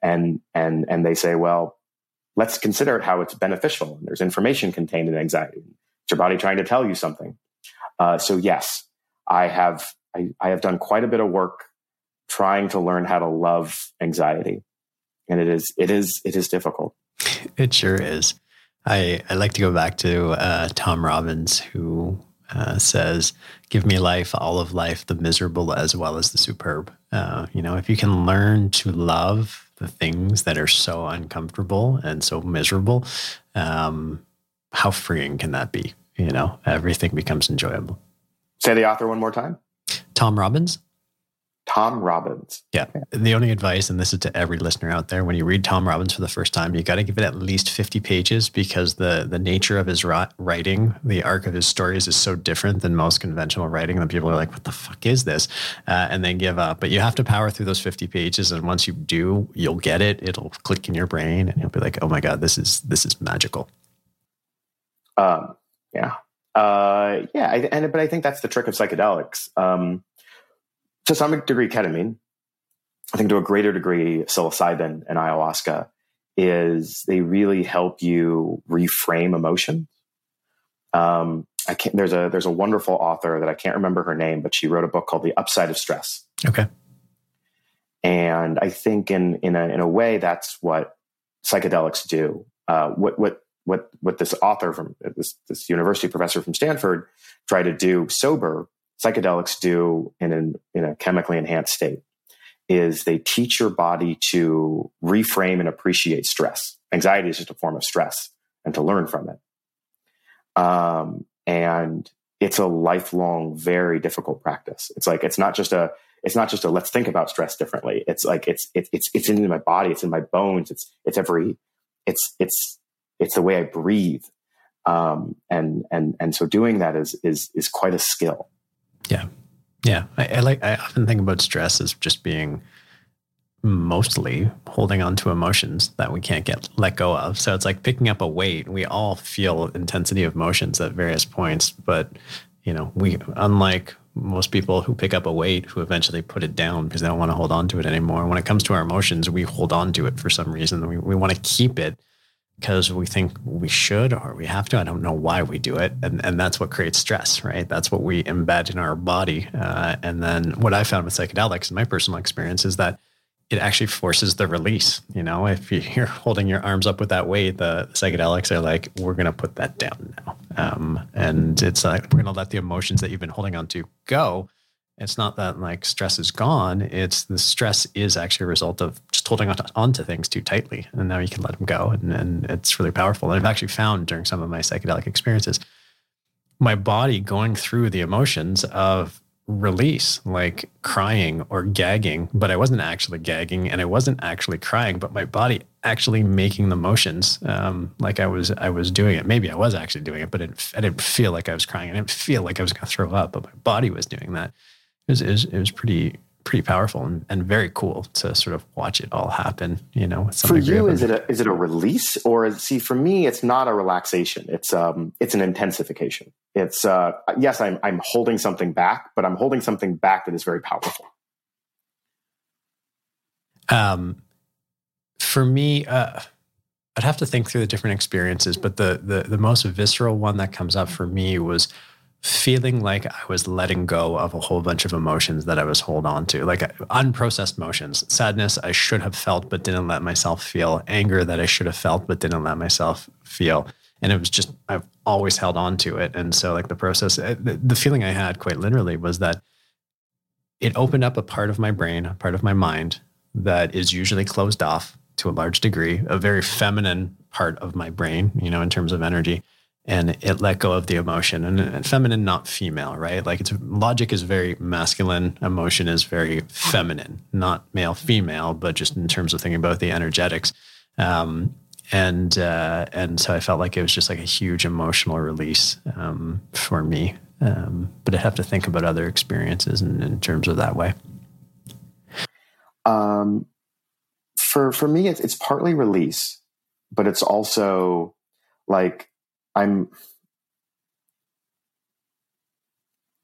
And they say, well, let's consider how it's beneficial. There's information contained in anxiety. It's your body trying to tell you something. So yes, I have done quite a bit of work trying to learn how to love anxiety. And it is difficult. It sure is. I like to go back to Tom Robbins, who says, give me life, all of life, the miserable as well as the superb. If you can learn to love the things that are so uncomfortable and so miserable, how freeing can that be? Everything becomes enjoyable. Say the author one more time. Tom Robbins. Tom Robbins. Yeah. The only advice, and this is to every listener out there, when you read Tom Robbins for the first time, you got to give it at least 50 pages because the nature of his writing, the arc of his stories is so different than most conventional writing that people are like, what the fuck is this? And they give up. But you have to power through those 50 pages. And once you do, you'll get it. It'll click in your brain and you'll be like, oh my God, this is magical. But I think that's the trick of psychedelics. To some degree, ketamine, I think to a greater degree, psilocybin and ayahuasca, is they really help you reframe emotions. There's a wonderful author that I can't remember her name, but she wrote a book called The Upside of Stress. Okay. And I think in a way, that's what psychedelics do. What this author from this university professor from Stanford tried to do sober, psychedelics do in a chemically enhanced state, is they teach your body to reframe and appreciate stress. Anxiety is just a form of stress, and to learn from it. And it's a lifelong, very difficult practice. It's not just a let's think about stress differently. It's like it's in my body. It's in my bones. It's the way I breathe. And so doing that is quite a skill. Yeah. I often think about stress as just being mostly holding on to emotions that we can't let go of. So it's like picking up a weight. We all feel intensity of emotions at various points, but we, unlike most people who pick up a weight, who eventually put it down because they don't want to hold on to it anymore. When it comes to our emotions, we hold on to it for some reason. We want to keep it because we think we should or we have to. I don't know why we do it. And that's what creates stress, right? That's what we embed in our body. And then what I found with psychedelics in my personal experience is that it actually forces the release. If you're holding your arms up with that weight, the psychedelics are like, we're going to put that down now. And it's like, we're going to let the emotions that you've been holding on to go. It's not that like stress is gone. It's the stress is actually a result of just holding on to things too tightly. And now you can let them go. And it's really powerful. And I've actually found during some of my psychedelic experiences, my body going through the emotions of release, like crying or gagging, but I wasn't actually gagging and I wasn't actually crying, but my body actually making the motions like I was doing it. Maybe I was actually doing it, but I didn't feel like I was crying. I didn't feel like I was going to throw up, but my body was doing that. It was pretty powerful and very cool to sort of watch it all happen. For you, is it a release or for me, it's not a relaxation. It's an intensification. It's yes, I'm holding something back, but I'm holding something back that is very powerful. For me, I'd have to think through the different experiences, but the most visceral one that comes up for me was feeling like I was letting go of a whole bunch of emotions that I was holding on to, like unprocessed emotions. Sadness I should have felt, but didn't let myself feel. Anger that I should have felt, but didn't let myself feel. And it was just, I've always held on to it. And so like the process, the feeling I had quite literally was that it opened up a part of my brain, a part of my mind that is usually closed off to a large degree, a very feminine part of my brain, in terms of energy. And it let go of the emotion, and feminine, not female, right? Like logic is very masculine. Emotion is very feminine, not male, female, but just in terms of thinking about the energetics. And so I felt like it was just like a huge emotional release, for me. But I have to think about other experiences in terms of that way. For me, it's partly release, but it's also like, I'm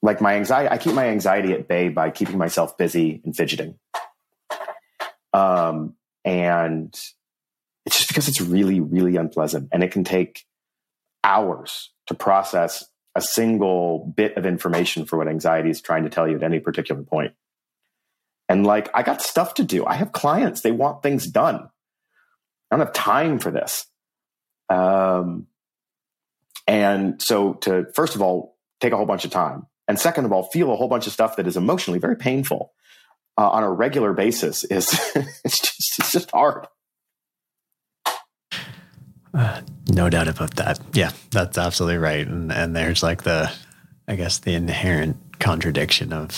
like my anxiety. I keep my anxiety at bay by keeping myself busy and fidgeting. And it's just because it's really, really unpleasant, and it can take hours to process a single bit of information for what anxiety is trying to tell you at any particular point. And like, I got stuff to do. I have clients. They want things done. I don't have time for this. And so to, first of all, take a whole bunch of time. And second of all, feel a whole bunch of stuff that is emotionally very painful on a regular basis is it's just hard. No doubt about that. Yeah, that's absolutely right. And there's like the inherent contradiction of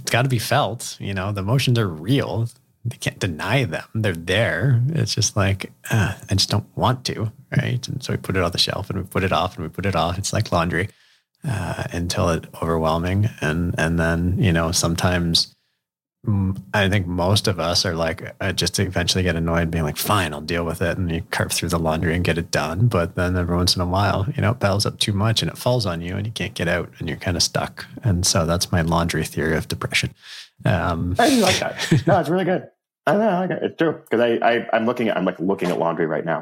it's got to be felt. You know, the emotions are real. They can't deny them. They're there. It's just like, I just don't want to, right? And so we put it on the shelf and we put it off and we put it off. It's like laundry until it's overwhelming. And then, you know, sometimes I think most of us are like, I just eventually get annoyed being like, fine, I'll deal with it. And you carve through the laundry and get it done. But then every once in a while, you know, it piles up too much and it falls on you and you can't get out and you're kind of stuck. And so that's my laundry theory of depression. I do like that. No, it's really good. I don't know. I like it. It's true. Cause I'm looking at laundry right now.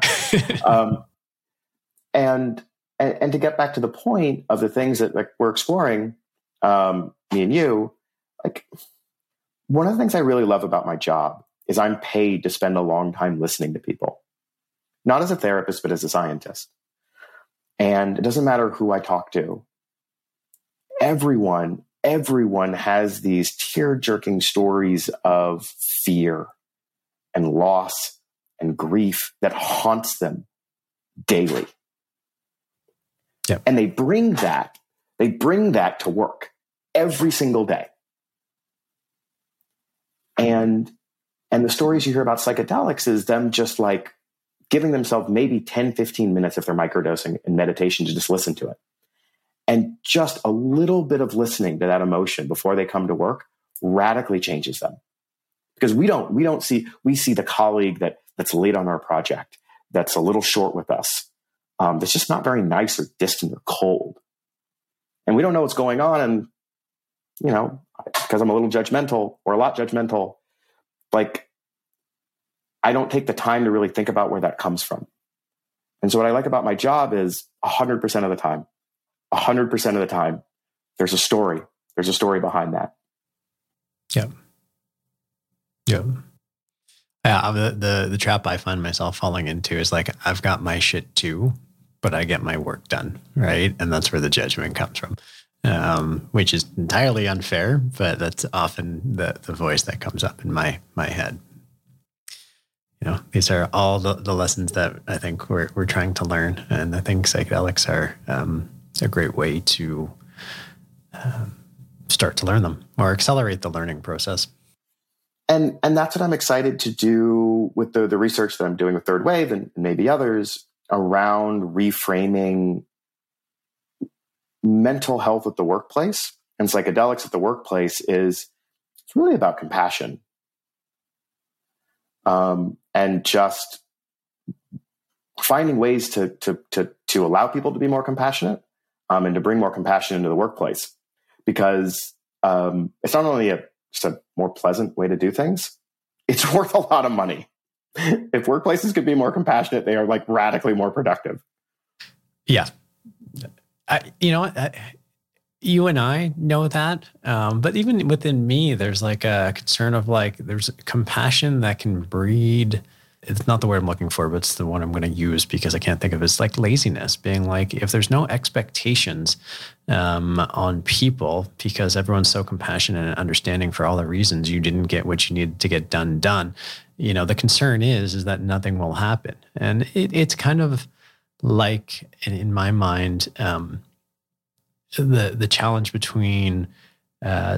And to get back to the point of the things that like we're exploring, me and you, like, one of the things I really love about my job is I'm paid to spend a long time listening to people, not as a therapist, but as a scientist. And it doesn't matter who I talk to. Everyone has these tear-jerking stories of fear and loss and grief that haunts them daily. Yep. And they bring that to work every single day. And the stories you hear about psychedelics is them just like giving themselves maybe 10, 15 minutes if they're microdosing in meditation to just listen to it. And just a little bit of listening to that emotion before they come to work radically changes them. Because we see the colleague that's late on our project, that's a little short with us, that's just not very nice or distant or cold. And we don't know what's going on. And, you know, because I'm a little judgmental or a lot judgmental, like I don't take the time to really think about where that comes from. And so what I like about my job is 100% of the time, 100% of the time, there's a story. There's a story behind that. Yeah. Yeah. Yeah. The trap I find myself falling into is like, I've got my shit too, but I get my work done. Right. And that's where the judgment comes from. Which is entirely unfair, but that's often the voice that comes up in my head. You know, these are all the lessons that I think we're trying to learn. And I think psychedelics are a great way to start to learn them or accelerate the learning process. And that's what I'm excited to do with the research that I'm doing with Third Wave and maybe others around reframing mental health at the workplace and psychedelics at the workplace it's really about compassion. And just finding ways to allow people to be more compassionate, and to bring more compassion into the workplace because, it's not only just a more pleasant way to do things. It's worth a lot of money. If workplaces could be more compassionate, they are like radically more productive. Yeah. You and I know that, but even within me, there's like a concern of like there's compassion that can breed. It's not the word I'm looking for, but it's the one I'm going to use because I can't think of it. It's like laziness, being like if there's no expectations on people because everyone's so compassionate and understanding for all the reasons you didn't get what you needed to get done. You know, the concern is that nothing will happen, and it's kind of. Like in my mind, the challenge between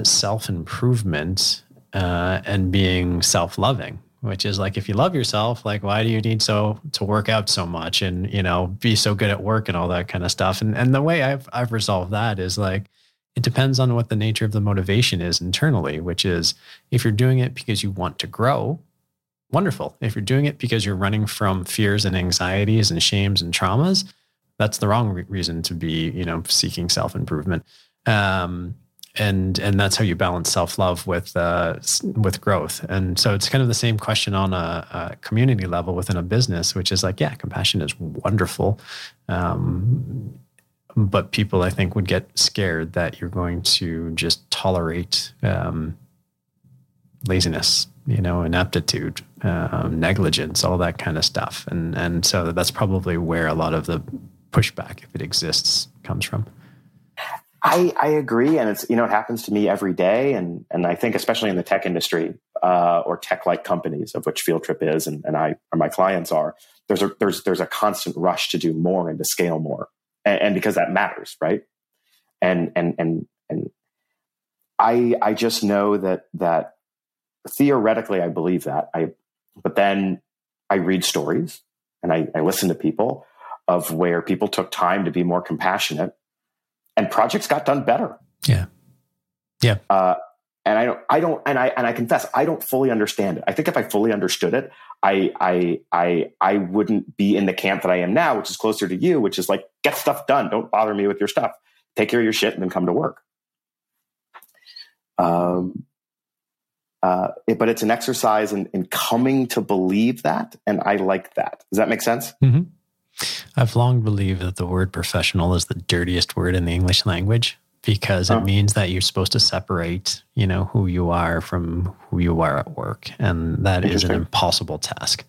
self-improvement and being self-loving, which is like if you love yourself, like why do you need to work out so much and you know be so good at work and all that kind of stuff. And the way I've resolved that is like it depends on what the nature of the motivation is internally, which is if you're doing it because you want to grow. Wonderful. If you're doing it because you're running from fears and anxieties and shames and traumas, that's the wrong reason to be, you know, seeking self-improvement. And that's how you balance self-love with growth. And so it's kind of the same question on a community level within a business, which is like, yeah, compassion is wonderful. But people, I think, would get scared that you're going to just tolerate laziness, you know, inaptitude, negligence, all that kind of stuff. And so that's probably where a lot of the pushback, if it exists, comes from. I agree. And it's, you know, it happens to me every day. And I think especially in the tech industry, or tech-like companies, of which Field Trip is, and I, or my clients are, there's a constant rush to do more and to scale more. And because that matters, right? And I just know that theoretically I believe that. But then I read stories and I listen to people of where people took time to be more compassionate and projects got done better. Yeah. Yeah. And I confess, I don't fully understand it. I think if I fully understood it, I wouldn't be in the camp that I am now, which is closer to you, which is like, get stuff done. Don't bother me with your stuff. Take care of your shit and then come to work. But it's an exercise in coming to believe that. And I like that. Does that make sense? Mm-hmm. I've long believed that the word professional is the dirtiest word in the English language, because it means that you're supposed to separate, you know, who you are from who you are at work. And that is an impossible task.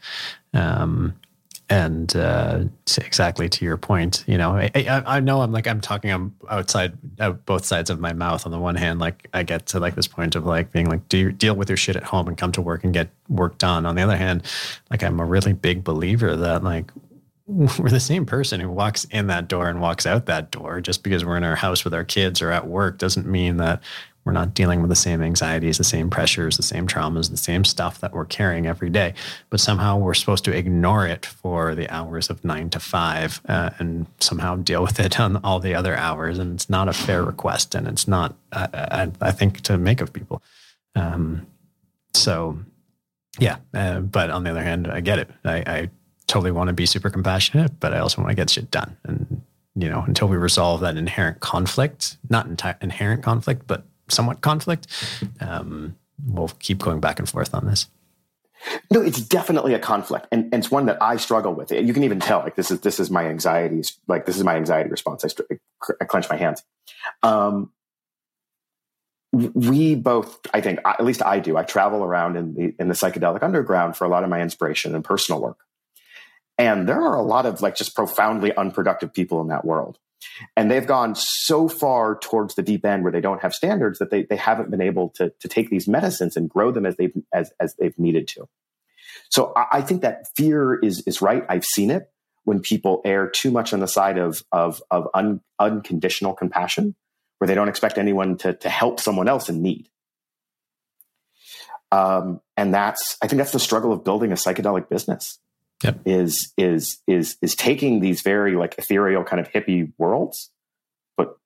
Exactly to your point, you know, I know I'm talking outside both sides of my mouth. On the one hand, like I get to like this point of like being like, do you deal with your shit at home and come to work and get work done. On the other hand, like I'm a really big believer that like, we're the same person who walks in that door and walks out that door. Just because we're in our house with our kids or at work doesn't mean that we're not dealing with the same anxieties, the same pressures, the same traumas, the same stuff that we're carrying every day. But somehow we're supposed to ignore it for the hours of 9 to 5 and somehow deal with it on all the other hours. And it's not a fair request. And it's not, I think, to make of people. But on the other hand, I get it. I totally want to be super compassionate, but I also want to get shit done. And, you know, until we resolve that inherent conflict, not inherent conflict, but somewhat conflict, we'll keep going back and forth on this. No, it's definitely a conflict. And it's one that I struggle with. You can even tell, like, this is my anxieties. Like, this is my anxiety response. I clench my hands. We both, I think, at least I do, I travel around in the psychedelic underground for a lot of my inspiration and personal work. And there are a lot of like just profoundly unproductive people in that world. And they've gone so far towards the deep end where they don't have standards that they haven't been able to take these medicines and grow them as they've needed to. So I think that fear is right. I've seen it when people err too much on the side of unconditional compassion, where they don't expect anyone to help someone else in need. And I think that's the struggle of building a psychedelic business. Yep. Is taking these very like ethereal kind of hippie worlds, but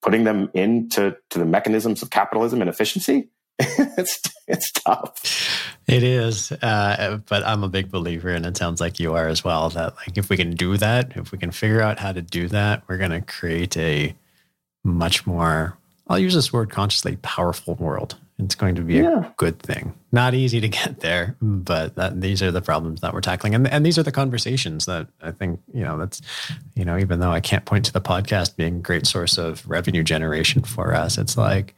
putting them into the mechanisms of capitalism and efficiency. It's tough. It is. But I'm a big believer, and it sounds like you are as well, that like, if we can do that, if we can figure out how to do that, we're going to create a much more, I'll use this word consciously, powerful world. It's going to be a good thing. Not easy to get there, but these are the problems that we're tackling. And these are the conversations that I think, you know, that's, you know, even though I can't point to the podcast being a great source of revenue generation for us, it's like,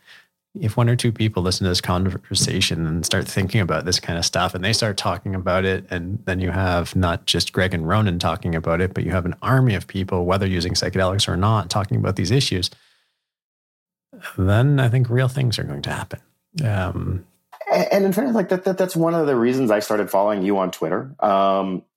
if one or two people listen to this conversation and start thinking about this kind of stuff and they start talking about it, and then you have not just Greg and Ronan talking about it, but you have an army of people, whether using psychedelics or not, talking about these issues, then I think real things are going to happen. And in fact, like that's one of the reasons I started following you on Twitter,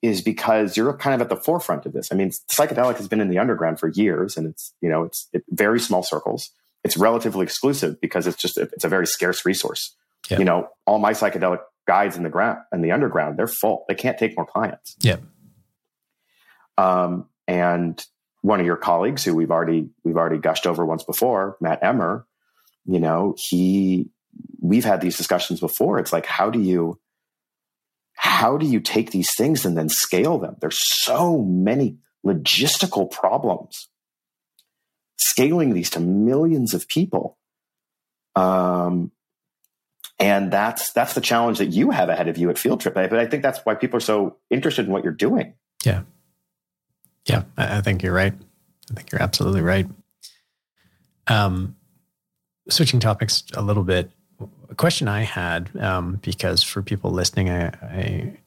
is because you're kind of at the forefront of this. I mean, psychedelic has been in the underground for years, and it's, you know, it's very small circles. It's relatively exclusive because it's a very scarce resource. Yeah. You know, all my psychedelic guides in the underground, they're full. They can't take more clients. Yeah. And one of your colleagues who we've already gushed over once before, Matt Emmer, you know, we've had these discussions before. It's like, how do you take these things and then scale them? There's so many logistical problems scaling these to millions of people. And that's the challenge that you have ahead of you at Field Trip. But I think that's why people are so interested in what you're doing. Yeah. Yeah. I think you're right. I think you're absolutely right. Switching topics a little bit, a question I had, because for people listening, I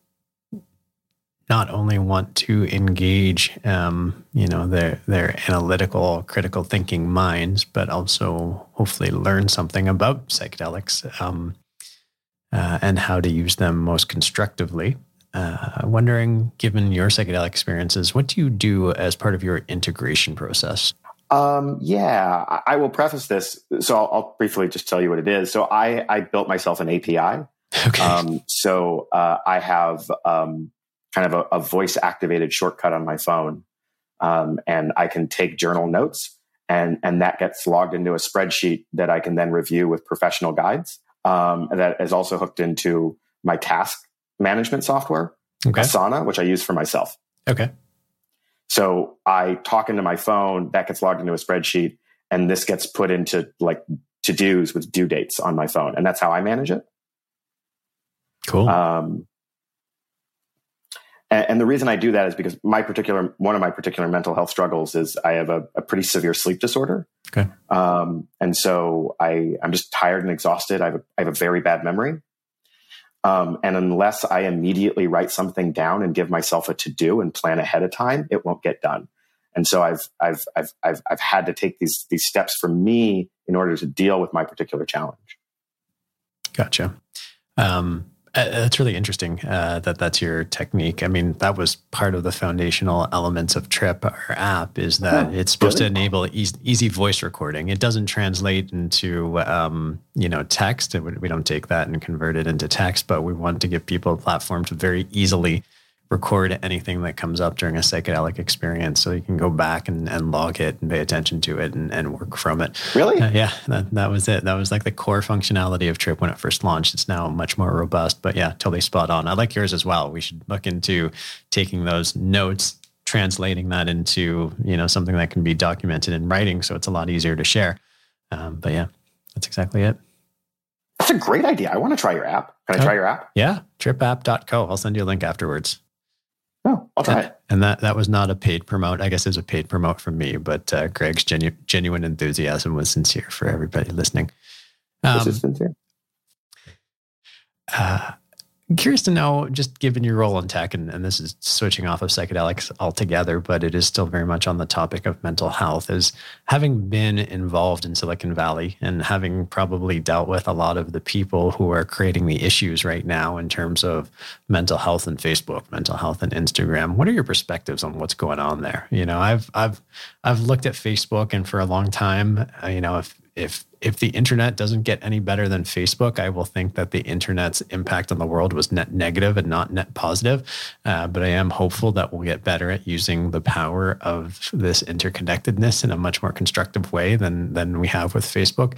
not only want to engage, their analytical, critical thinking minds, but also hopefully learn something about psychedelics and how to use them most constructively. Wondering, given your psychedelic experiences, what do you do as part of your integration process? I will preface this. So I'll briefly just tell you what it is. So I built myself an API. Okay. I have kind of a voice-activated shortcut on my phone, and I can take journal notes, and that gets logged into a spreadsheet that I can then review with professional guides. That is also hooked into my task management software, okay, Asana, which I use for myself. Okay. So I talk into my phone, that gets logged into a spreadsheet, and this gets put into like to-dos with due dates on my phone. And that's how I manage it. Cool. And the reason I do that is because one of my particular mental health struggles is I have a pretty severe sleep disorder. Okay. And so I'm just tired and exhausted. I have a very bad memory. And unless I immediately write something down and give myself a to-do and plan ahead of time, it won't get done. And so I've had to take these steps for me in order to deal with my particular challenge. Gotcha. That's really interesting that's your technique. I mean, that was part of the foundational elements of Trip, our app, is that it's supposed to enable easy voice recording. It doesn't translate into, text. We don't take that and convert it into text, but we want to give people a platform to very easily record anything that comes up during a psychedelic experience. So you can go back and log it and pay attention to it and work from it. Really? That was it. That was like the core functionality of Trip when it first launched. It's now much more robust, but yeah, totally spot on. I like yours as well. We should look into taking those notes, translating that into, something that can be documented in writing. So it's a lot easier to share. But yeah, that's exactly it. That's a great idea. I want to try your app. Can I try your app? Yeah. Tripapp.co. I'll send you a link afterwards. Oh, I'll try it. And that was not a paid promote. I guess it was a paid promote from me, but Greg's genuine enthusiasm was sincere for everybody listening. This is sincere. I'm curious to know, just given your role in tech, and this is switching off of psychedelics altogether, but it is still very much on the topic of mental health, is having been involved in Silicon Valley and having probably dealt with a lot of the people who are creating the issues right now in terms of mental health and Facebook, mental health and Instagram, what are your perspectives on what's going on there? I've looked at Facebook, and for a long time, if the internet doesn't get any better than Facebook, I will think that the internet's impact on the world was net negative and not net positive. But I am hopeful that we'll get better at using the power of this interconnectedness in a much more constructive way than we have with Facebook.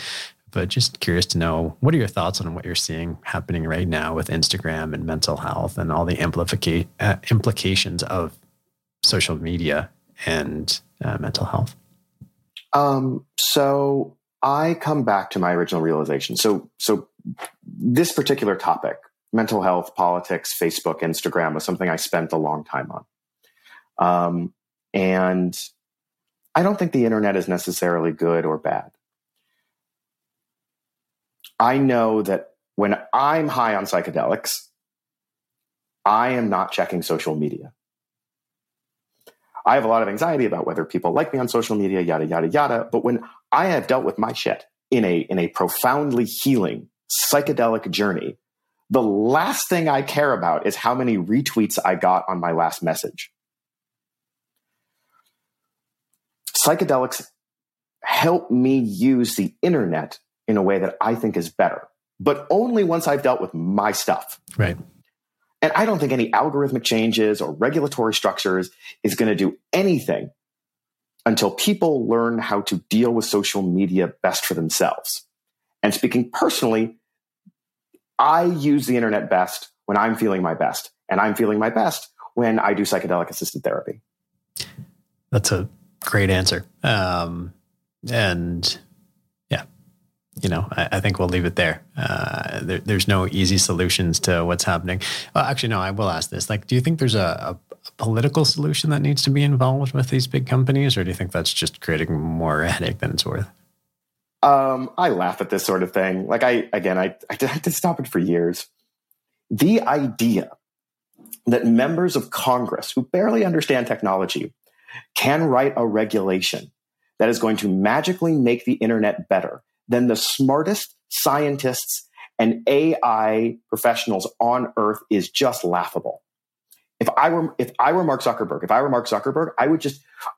But just curious to know, what are your thoughts on what you're seeing happening right now with Instagram and mental health and all the implications of social media and mental health? So I come back to my original realization. So this particular topic, mental health, politics, Facebook, Instagram, was something I spent a long time on. And I don't think the internet is necessarily good or bad. I know that when I'm high on psychedelics, I am not checking social media. I have a lot of anxiety about whether people like me on social media, yada, yada, yada. But when I have dealt with my shit in a profoundly healing psychedelic journey, the last thing I care about is how many retweets I got on my last message. Psychedelics help me use the internet in a way that I think is better, but only once I've dealt with my stuff. Right. And I don't think any algorithmic changes or regulatory structures is going to do anything until people learn how to deal with social media best for themselves. And speaking personally, I use the internet best when I'm feeling my best. And I'm feeling my best when I do psychedelic-assisted therapy. That's a great answer. I think we'll leave it there. There's no easy solutions to what's happening. Well, actually, no, I will ask this. Like, do you think there's a political solution that needs to be involved with these big companies, or do you think that's just creating more headache than it's worth? I laugh at this sort of thing. Like, I did stop it for years. The idea that members of Congress who barely understand technology can write a regulation that is going to magically make the internet better than the smartest scientists and AI professionals on earth is just laughable. If I were Mark Zuckerberg,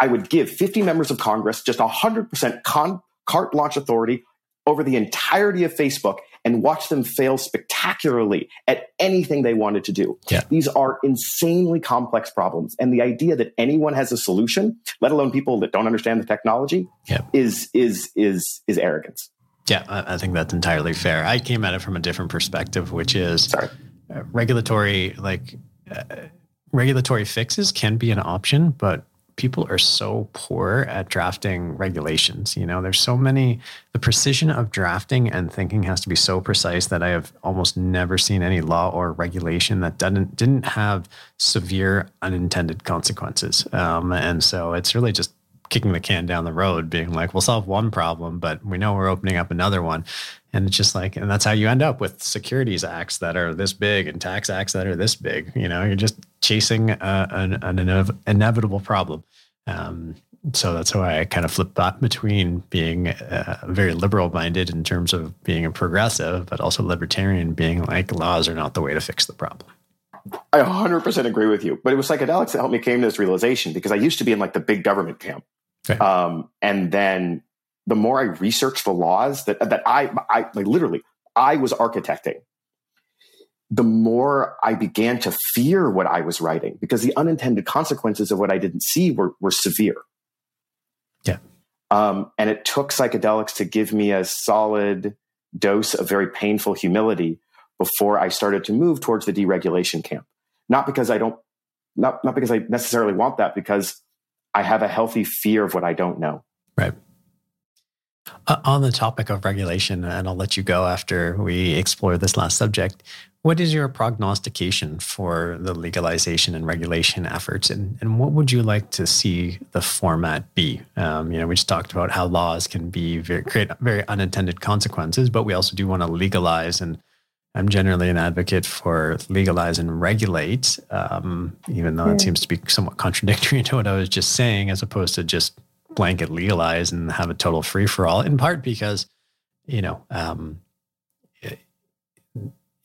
I would give 50 members of Congress just 100% carte blanche authority over the entirety of Facebook and watch them fail spectacularly at anything they wanted to do. Yeah. These are insanely complex problems. And the idea that anyone has a solution, let alone people that don't understand the technology, yeah, is arrogance. Yeah, I think that's entirely fair. I came at it from a different perspective, which is regulatory fixes can be an option, but people are so poor at drafting regulations. You know, there's so many, the precision of drafting and thinking has to be so precise that I have almost never seen any law or regulation that didn't have severe unintended consequences. And so it's really just kicking the can down the road, being like, we'll solve one problem, but we know we're opening up another one. And it's just like, and that's how you end up with securities acts that are this big and tax acts that are this big. You know, you're just chasing an inevitable problem. So that's why I kind of flip back between being very liberal minded in terms of being a progressive, but also libertarian, being like, laws are not the way to fix the problem. I 100% agree with you, but it was psychedelics that helped me came to this realization, because I used to be in like the big government camp. Okay. And then the more I researched the laws that I like, literally I was architecting, the more I began to fear what I was writing, because the unintended consequences of what I didn't see were severe. Yeah. And it took psychedelics to give me a solid dose of very painful humility before I started to move towards the deregulation camp. Not because I necessarily want that, because I have a healthy fear of what I don't know. Right. On the topic of regulation, and I'll let you go after we explore this last subject, what is your prognostication for the legalization and regulation efforts? And what would you like to see the format be? You know, we just talked about how laws can be create very unintended consequences, but we also do want to legalize, and I'm generally an advocate for legalize and regulate, even though it seems to be somewhat contradictory to what I was just saying, as opposed to just blanket legalize and have a total free-for-all, in part because, you know,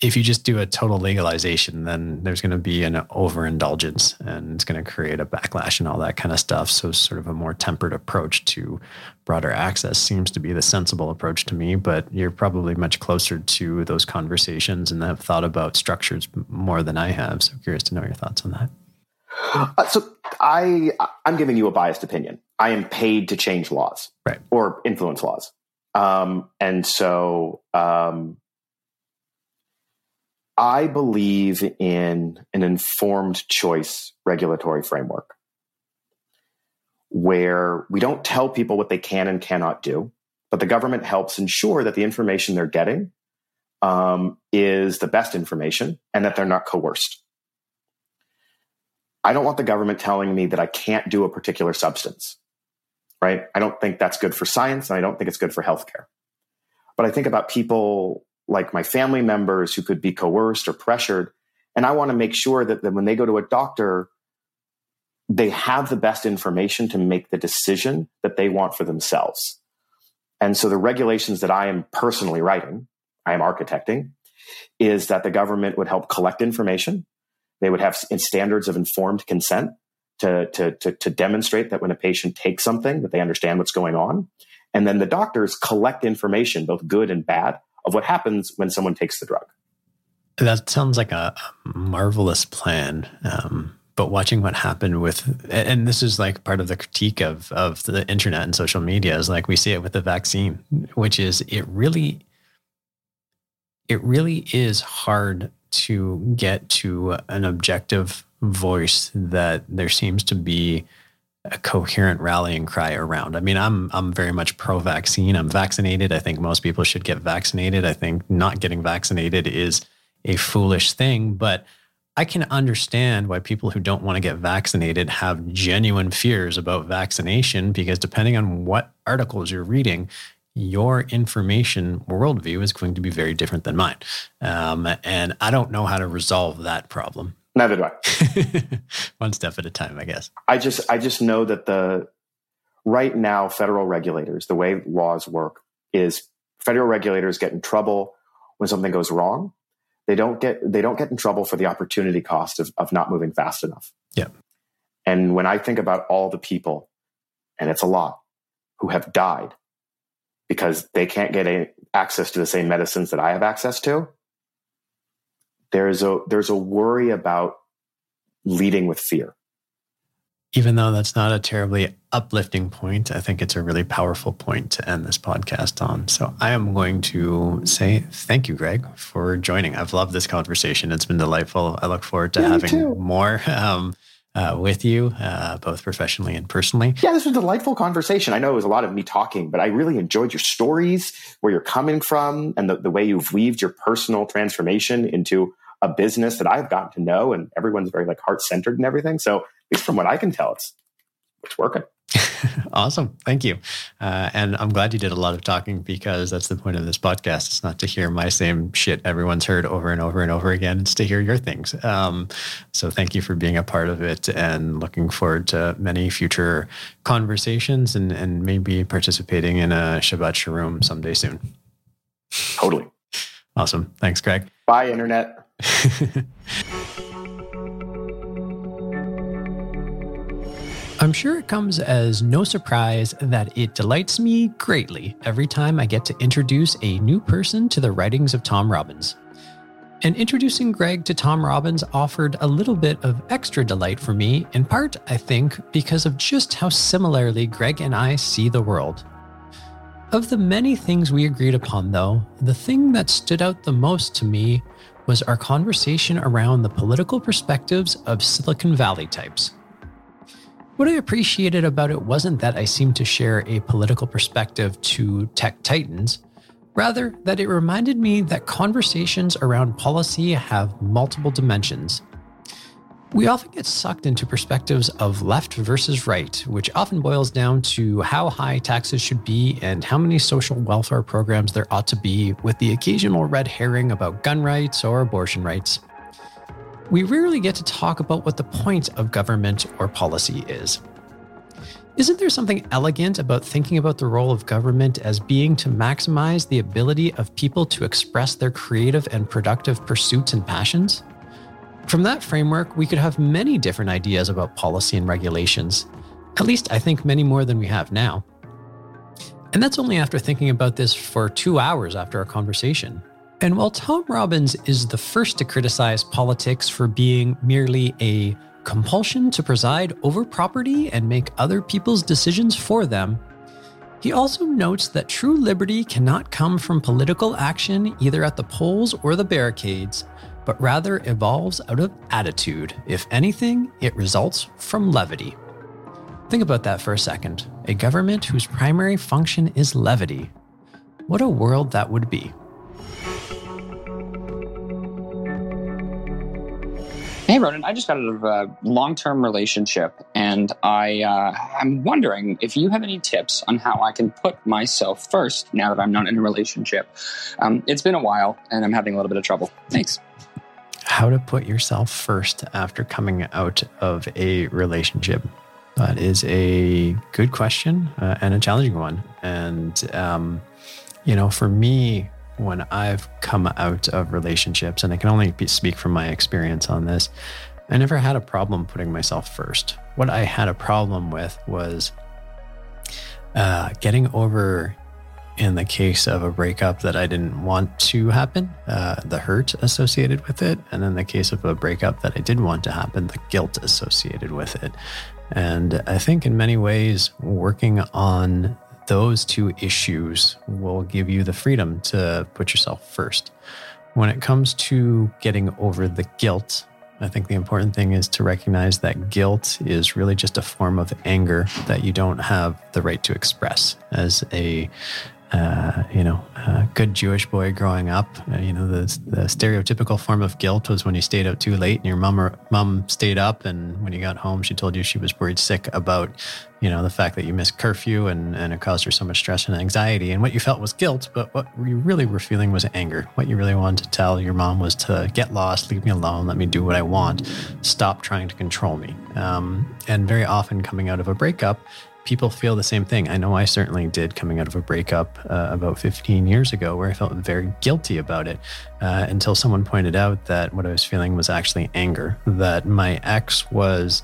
if you just do a total legalization, then there's going to be an overindulgence, and it's going to create a backlash and all that kind of stuff. So sort of a more tempered approach to broader access seems to be the sensible approach to me, but you're probably much closer to those conversations and have thought about structures more than I have. So curious to know your thoughts on that. So I'm giving you a biased opinion. I am paid to change laws, right, or influence laws. I believe in an informed choice regulatory framework where we don't tell people what they can and cannot do, but the government helps ensure that the information they're getting is the best information and that they're not coerced. I don't want the government telling me that I can't do a particular substance, right? I don't think that's good for science, and I don't think it's good for healthcare. But I think about people like my family members who could be coerced or pressured. And I want to make sure that when they go to a doctor, they have the best information to make the decision that they want for themselves. And so the regulations that I am personally writing, I am architecting, is that the government would help collect information. They would have standards of informed consent to demonstrate that when a patient takes something, that they understand what's going on. And then the doctors collect information, both good and bad, of what happens when someone takes the drug. That sounds like a marvelous plan. But watching what happened with, and this is like part of the critique of the internet and social media, is like we see it with the vaccine, which is it really is hard to get to an objective voice that there seems to be a coherent rallying cry around. I mean, I'm very much pro-vaccine. I'm vaccinated. I think most people should get vaccinated. I think not getting vaccinated is a foolish thing, but I can understand why people who don't want to get vaccinated have genuine fears about vaccination, because depending on what articles you're reading, your information worldview is going to be very different than mine. And I don't know how to resolve that problem. Neither do I. One step at a time, I guess. I just know that right now, federal regulators, the way laws work is federal regulators get in trouble when something goes wrong. They don't get in trouble for the opportunity cost of not moving fast enough. Yeah. And when I think about all the people, and it's a lot, who have died because they can't get access to the same medicines that I have access to, there's a worry about leading with fear. Even though that's not a terribly uplifting point, I think it's a really powerful point to end this podcast on. So I am going to say thank you, Greg, for joining. I've loved this conversation. It's been delightful. I look forward to having more with you, both professionally and personally. Yeah, this was a delightful conversation. I know it was a lot of me talking, but I really enjoyed your stories, where you're coming from, and the way you've weaved your personal transformation into a business that I've gotten to know, and everyone's very heart-centered and everything. So at least from what I can tell, it's working. Awesome. Thank you. And I'm glad you did a lot of talking, because that's the point of this podcast. It's not to hear my same shit everyone's heard over and over and over again. It's to hear your things. So thank you for being a part of it, and looking forward to many future conversations and maybe participating in a Shabbat Shroom someday soon. Totally. Awesome. Thanks, Greg. Bye, Internet. I'm sure it comes as no surprise that it delights me greatly every time I get to introduce a new person to the writings of Tom Robbins. And introducing Greg to Tom Robbins offered a little bit of extra delight for me, in part, I think, because of just how similarly Greg and I see the world. Of the many things we agreed upon, though, the thing that stood out the most to me was our conversation around the political perspectives of Silicon Valley types. What I appreciated about it wasn't that I seemed to share a political perspective to tech titans, rather that it reminded me that conversations around policy have multiple dimensions. We often get sucked into perspectives of left versus right, which often boils down to how high taxes should be and how many social welfare programs there ought to be, with the occasional red herring about gun rights or abortion rights. We rarely get to talk about what the point of government or policy is. Isn't there something elegant about thinking about the role of government as being to maximize the ability of people to express their creative and productive pursuits and passions? From that framework, we could have many different ideas about policy and regulations. At least I think many more than we have now. And that's only after thinking about this for 2 hours after our conversation. And while Tom Robbins is the first to criticize politics for being merely a compulsion to preside over property and make other people's decisions for them, he also notes that true liberty cannot come from political action either at the polls or the barricades, but rather evolves out of attitude. If anything, it results from levity. Think about that for a second. A government whose primary function is levity. What a world that would be. Hey, Ronan, I just got out of a long-term relationship, and I'm wondering if you have any tips on how I can put myself first now that I'm not in a relationship. It's been a while, and I'm having a little bit of trouble. Thanks. How to put yourself first after coming out of a relationship. That is a good question and a challenging one. And, for me, when I've come out of relationships, and I can only speak from my experience on this, I never had a problem putting myself first. What I had a problem with was getting over, in the case of a breakup that I didn't want to happen, the hurt associated with it. And in the case of a breakup that I did want to happen, the guilt associated with it. And I think in many ways, working on those two issues will give you the freedom to put yourself first. When it comes to getting over the guilt, I think the important thing is to recognize that guilt is really just a form of anger that you don't have the right to express as a good Jewish boy growing up. The stereotypical form of guilt was when you stayed up too late and your mom stayed up, and when you got home, she told you she was worried sick about, the fact that you missed curfew, and it caused her so much stress and anxiety. And what you felt was guilt, but what you really were feeling was anger. What you really wanted to tell your mom was to get lost, leave me alone, let me do what I want, stop trying to control me. And very often coming out of a breakup, people feel the same thing. I know I certainly did coming out of a breakup about 15 years ago, where I felt very guilty about it until someone pointed out that what I was feeling was actually anger, that my ex was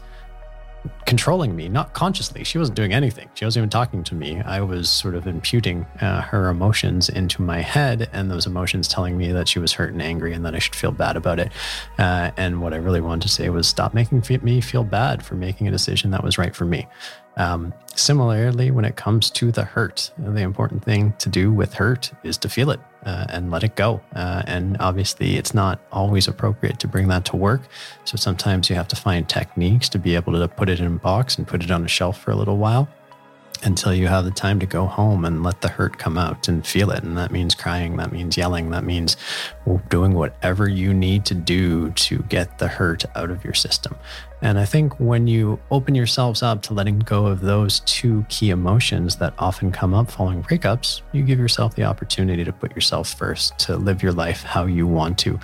controlling me, not consciously. She wasn't doing anything. She wasn't even talking to me. I was sort of imputing her emotions into my head, and those emotions telling me that she was hurt and angry and that I should feel bad about it. And what I really wanted to say was, stop making me feel bad for making a decision that was right for me. Similarly, when it comes to the hurt, the important thing to do with hurt is to feel it and let it go. And obviously, it's not always appropriate to bring that to work. So sometimes you have to find techniques to be able to put it in a box and put it on a shelf for a little while, until you have the time to go home and let the hurt come out and feel it. And that means crying, that means yelling, that means doing whatever you need to do to get the hurt out of your system. And I think when you open yourselves up to letting go of those two key emotions that often come up following breakups, you give yourself the opportunity to put yourself first, to live your life how you want to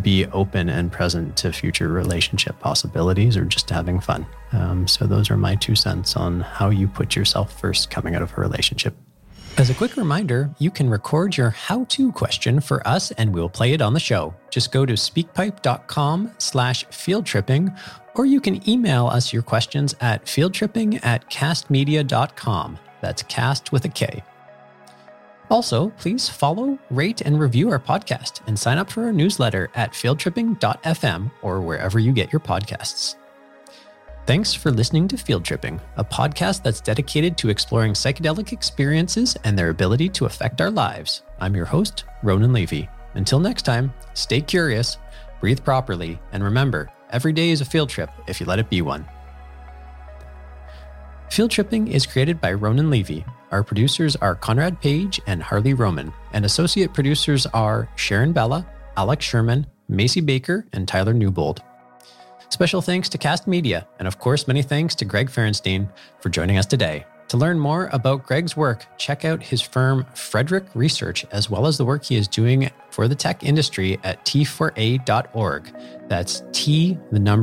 be open and present to future relationship possibilities, or just having fun. So those are my 2 cents on how you put yourself first coming out of a relationship. As a quick reminder, you can record your how-to question for us and we'll play it on the show. Just go to speakpipe.com/fieldtripping, or you can email us your questions at fieldtripping@castmedia.com. That's cast with a K. Also, please follow, rate, and review our podcast, and sign up for our newsletter at fieldtripping.fm or wherever you get your podcasts. Thanks for listening to Field Tripping, a podcast that's dedicated to exploring psychedelic experiences and their ability to affect our lives. I'm your host, Ronan Levy. Until next time, stay curious, breathe properly, and remember, every day is a field trip if you let it be one. Field Tripping is created by Ronan Levy. Our producers are Conrad Page and Harley Roman, and associate producers are Sharon Bella, Alex Sherman, Macy Baker, and Tyler Newbold. Special thanks to Cast Media, and of course, many thanks to Greg Ferenstein for joining us today. To learn more about Greg's work, check out his firm, Frederick Research, as well as the work he is doing for the tech industry at t4a.org. That's T4a.org.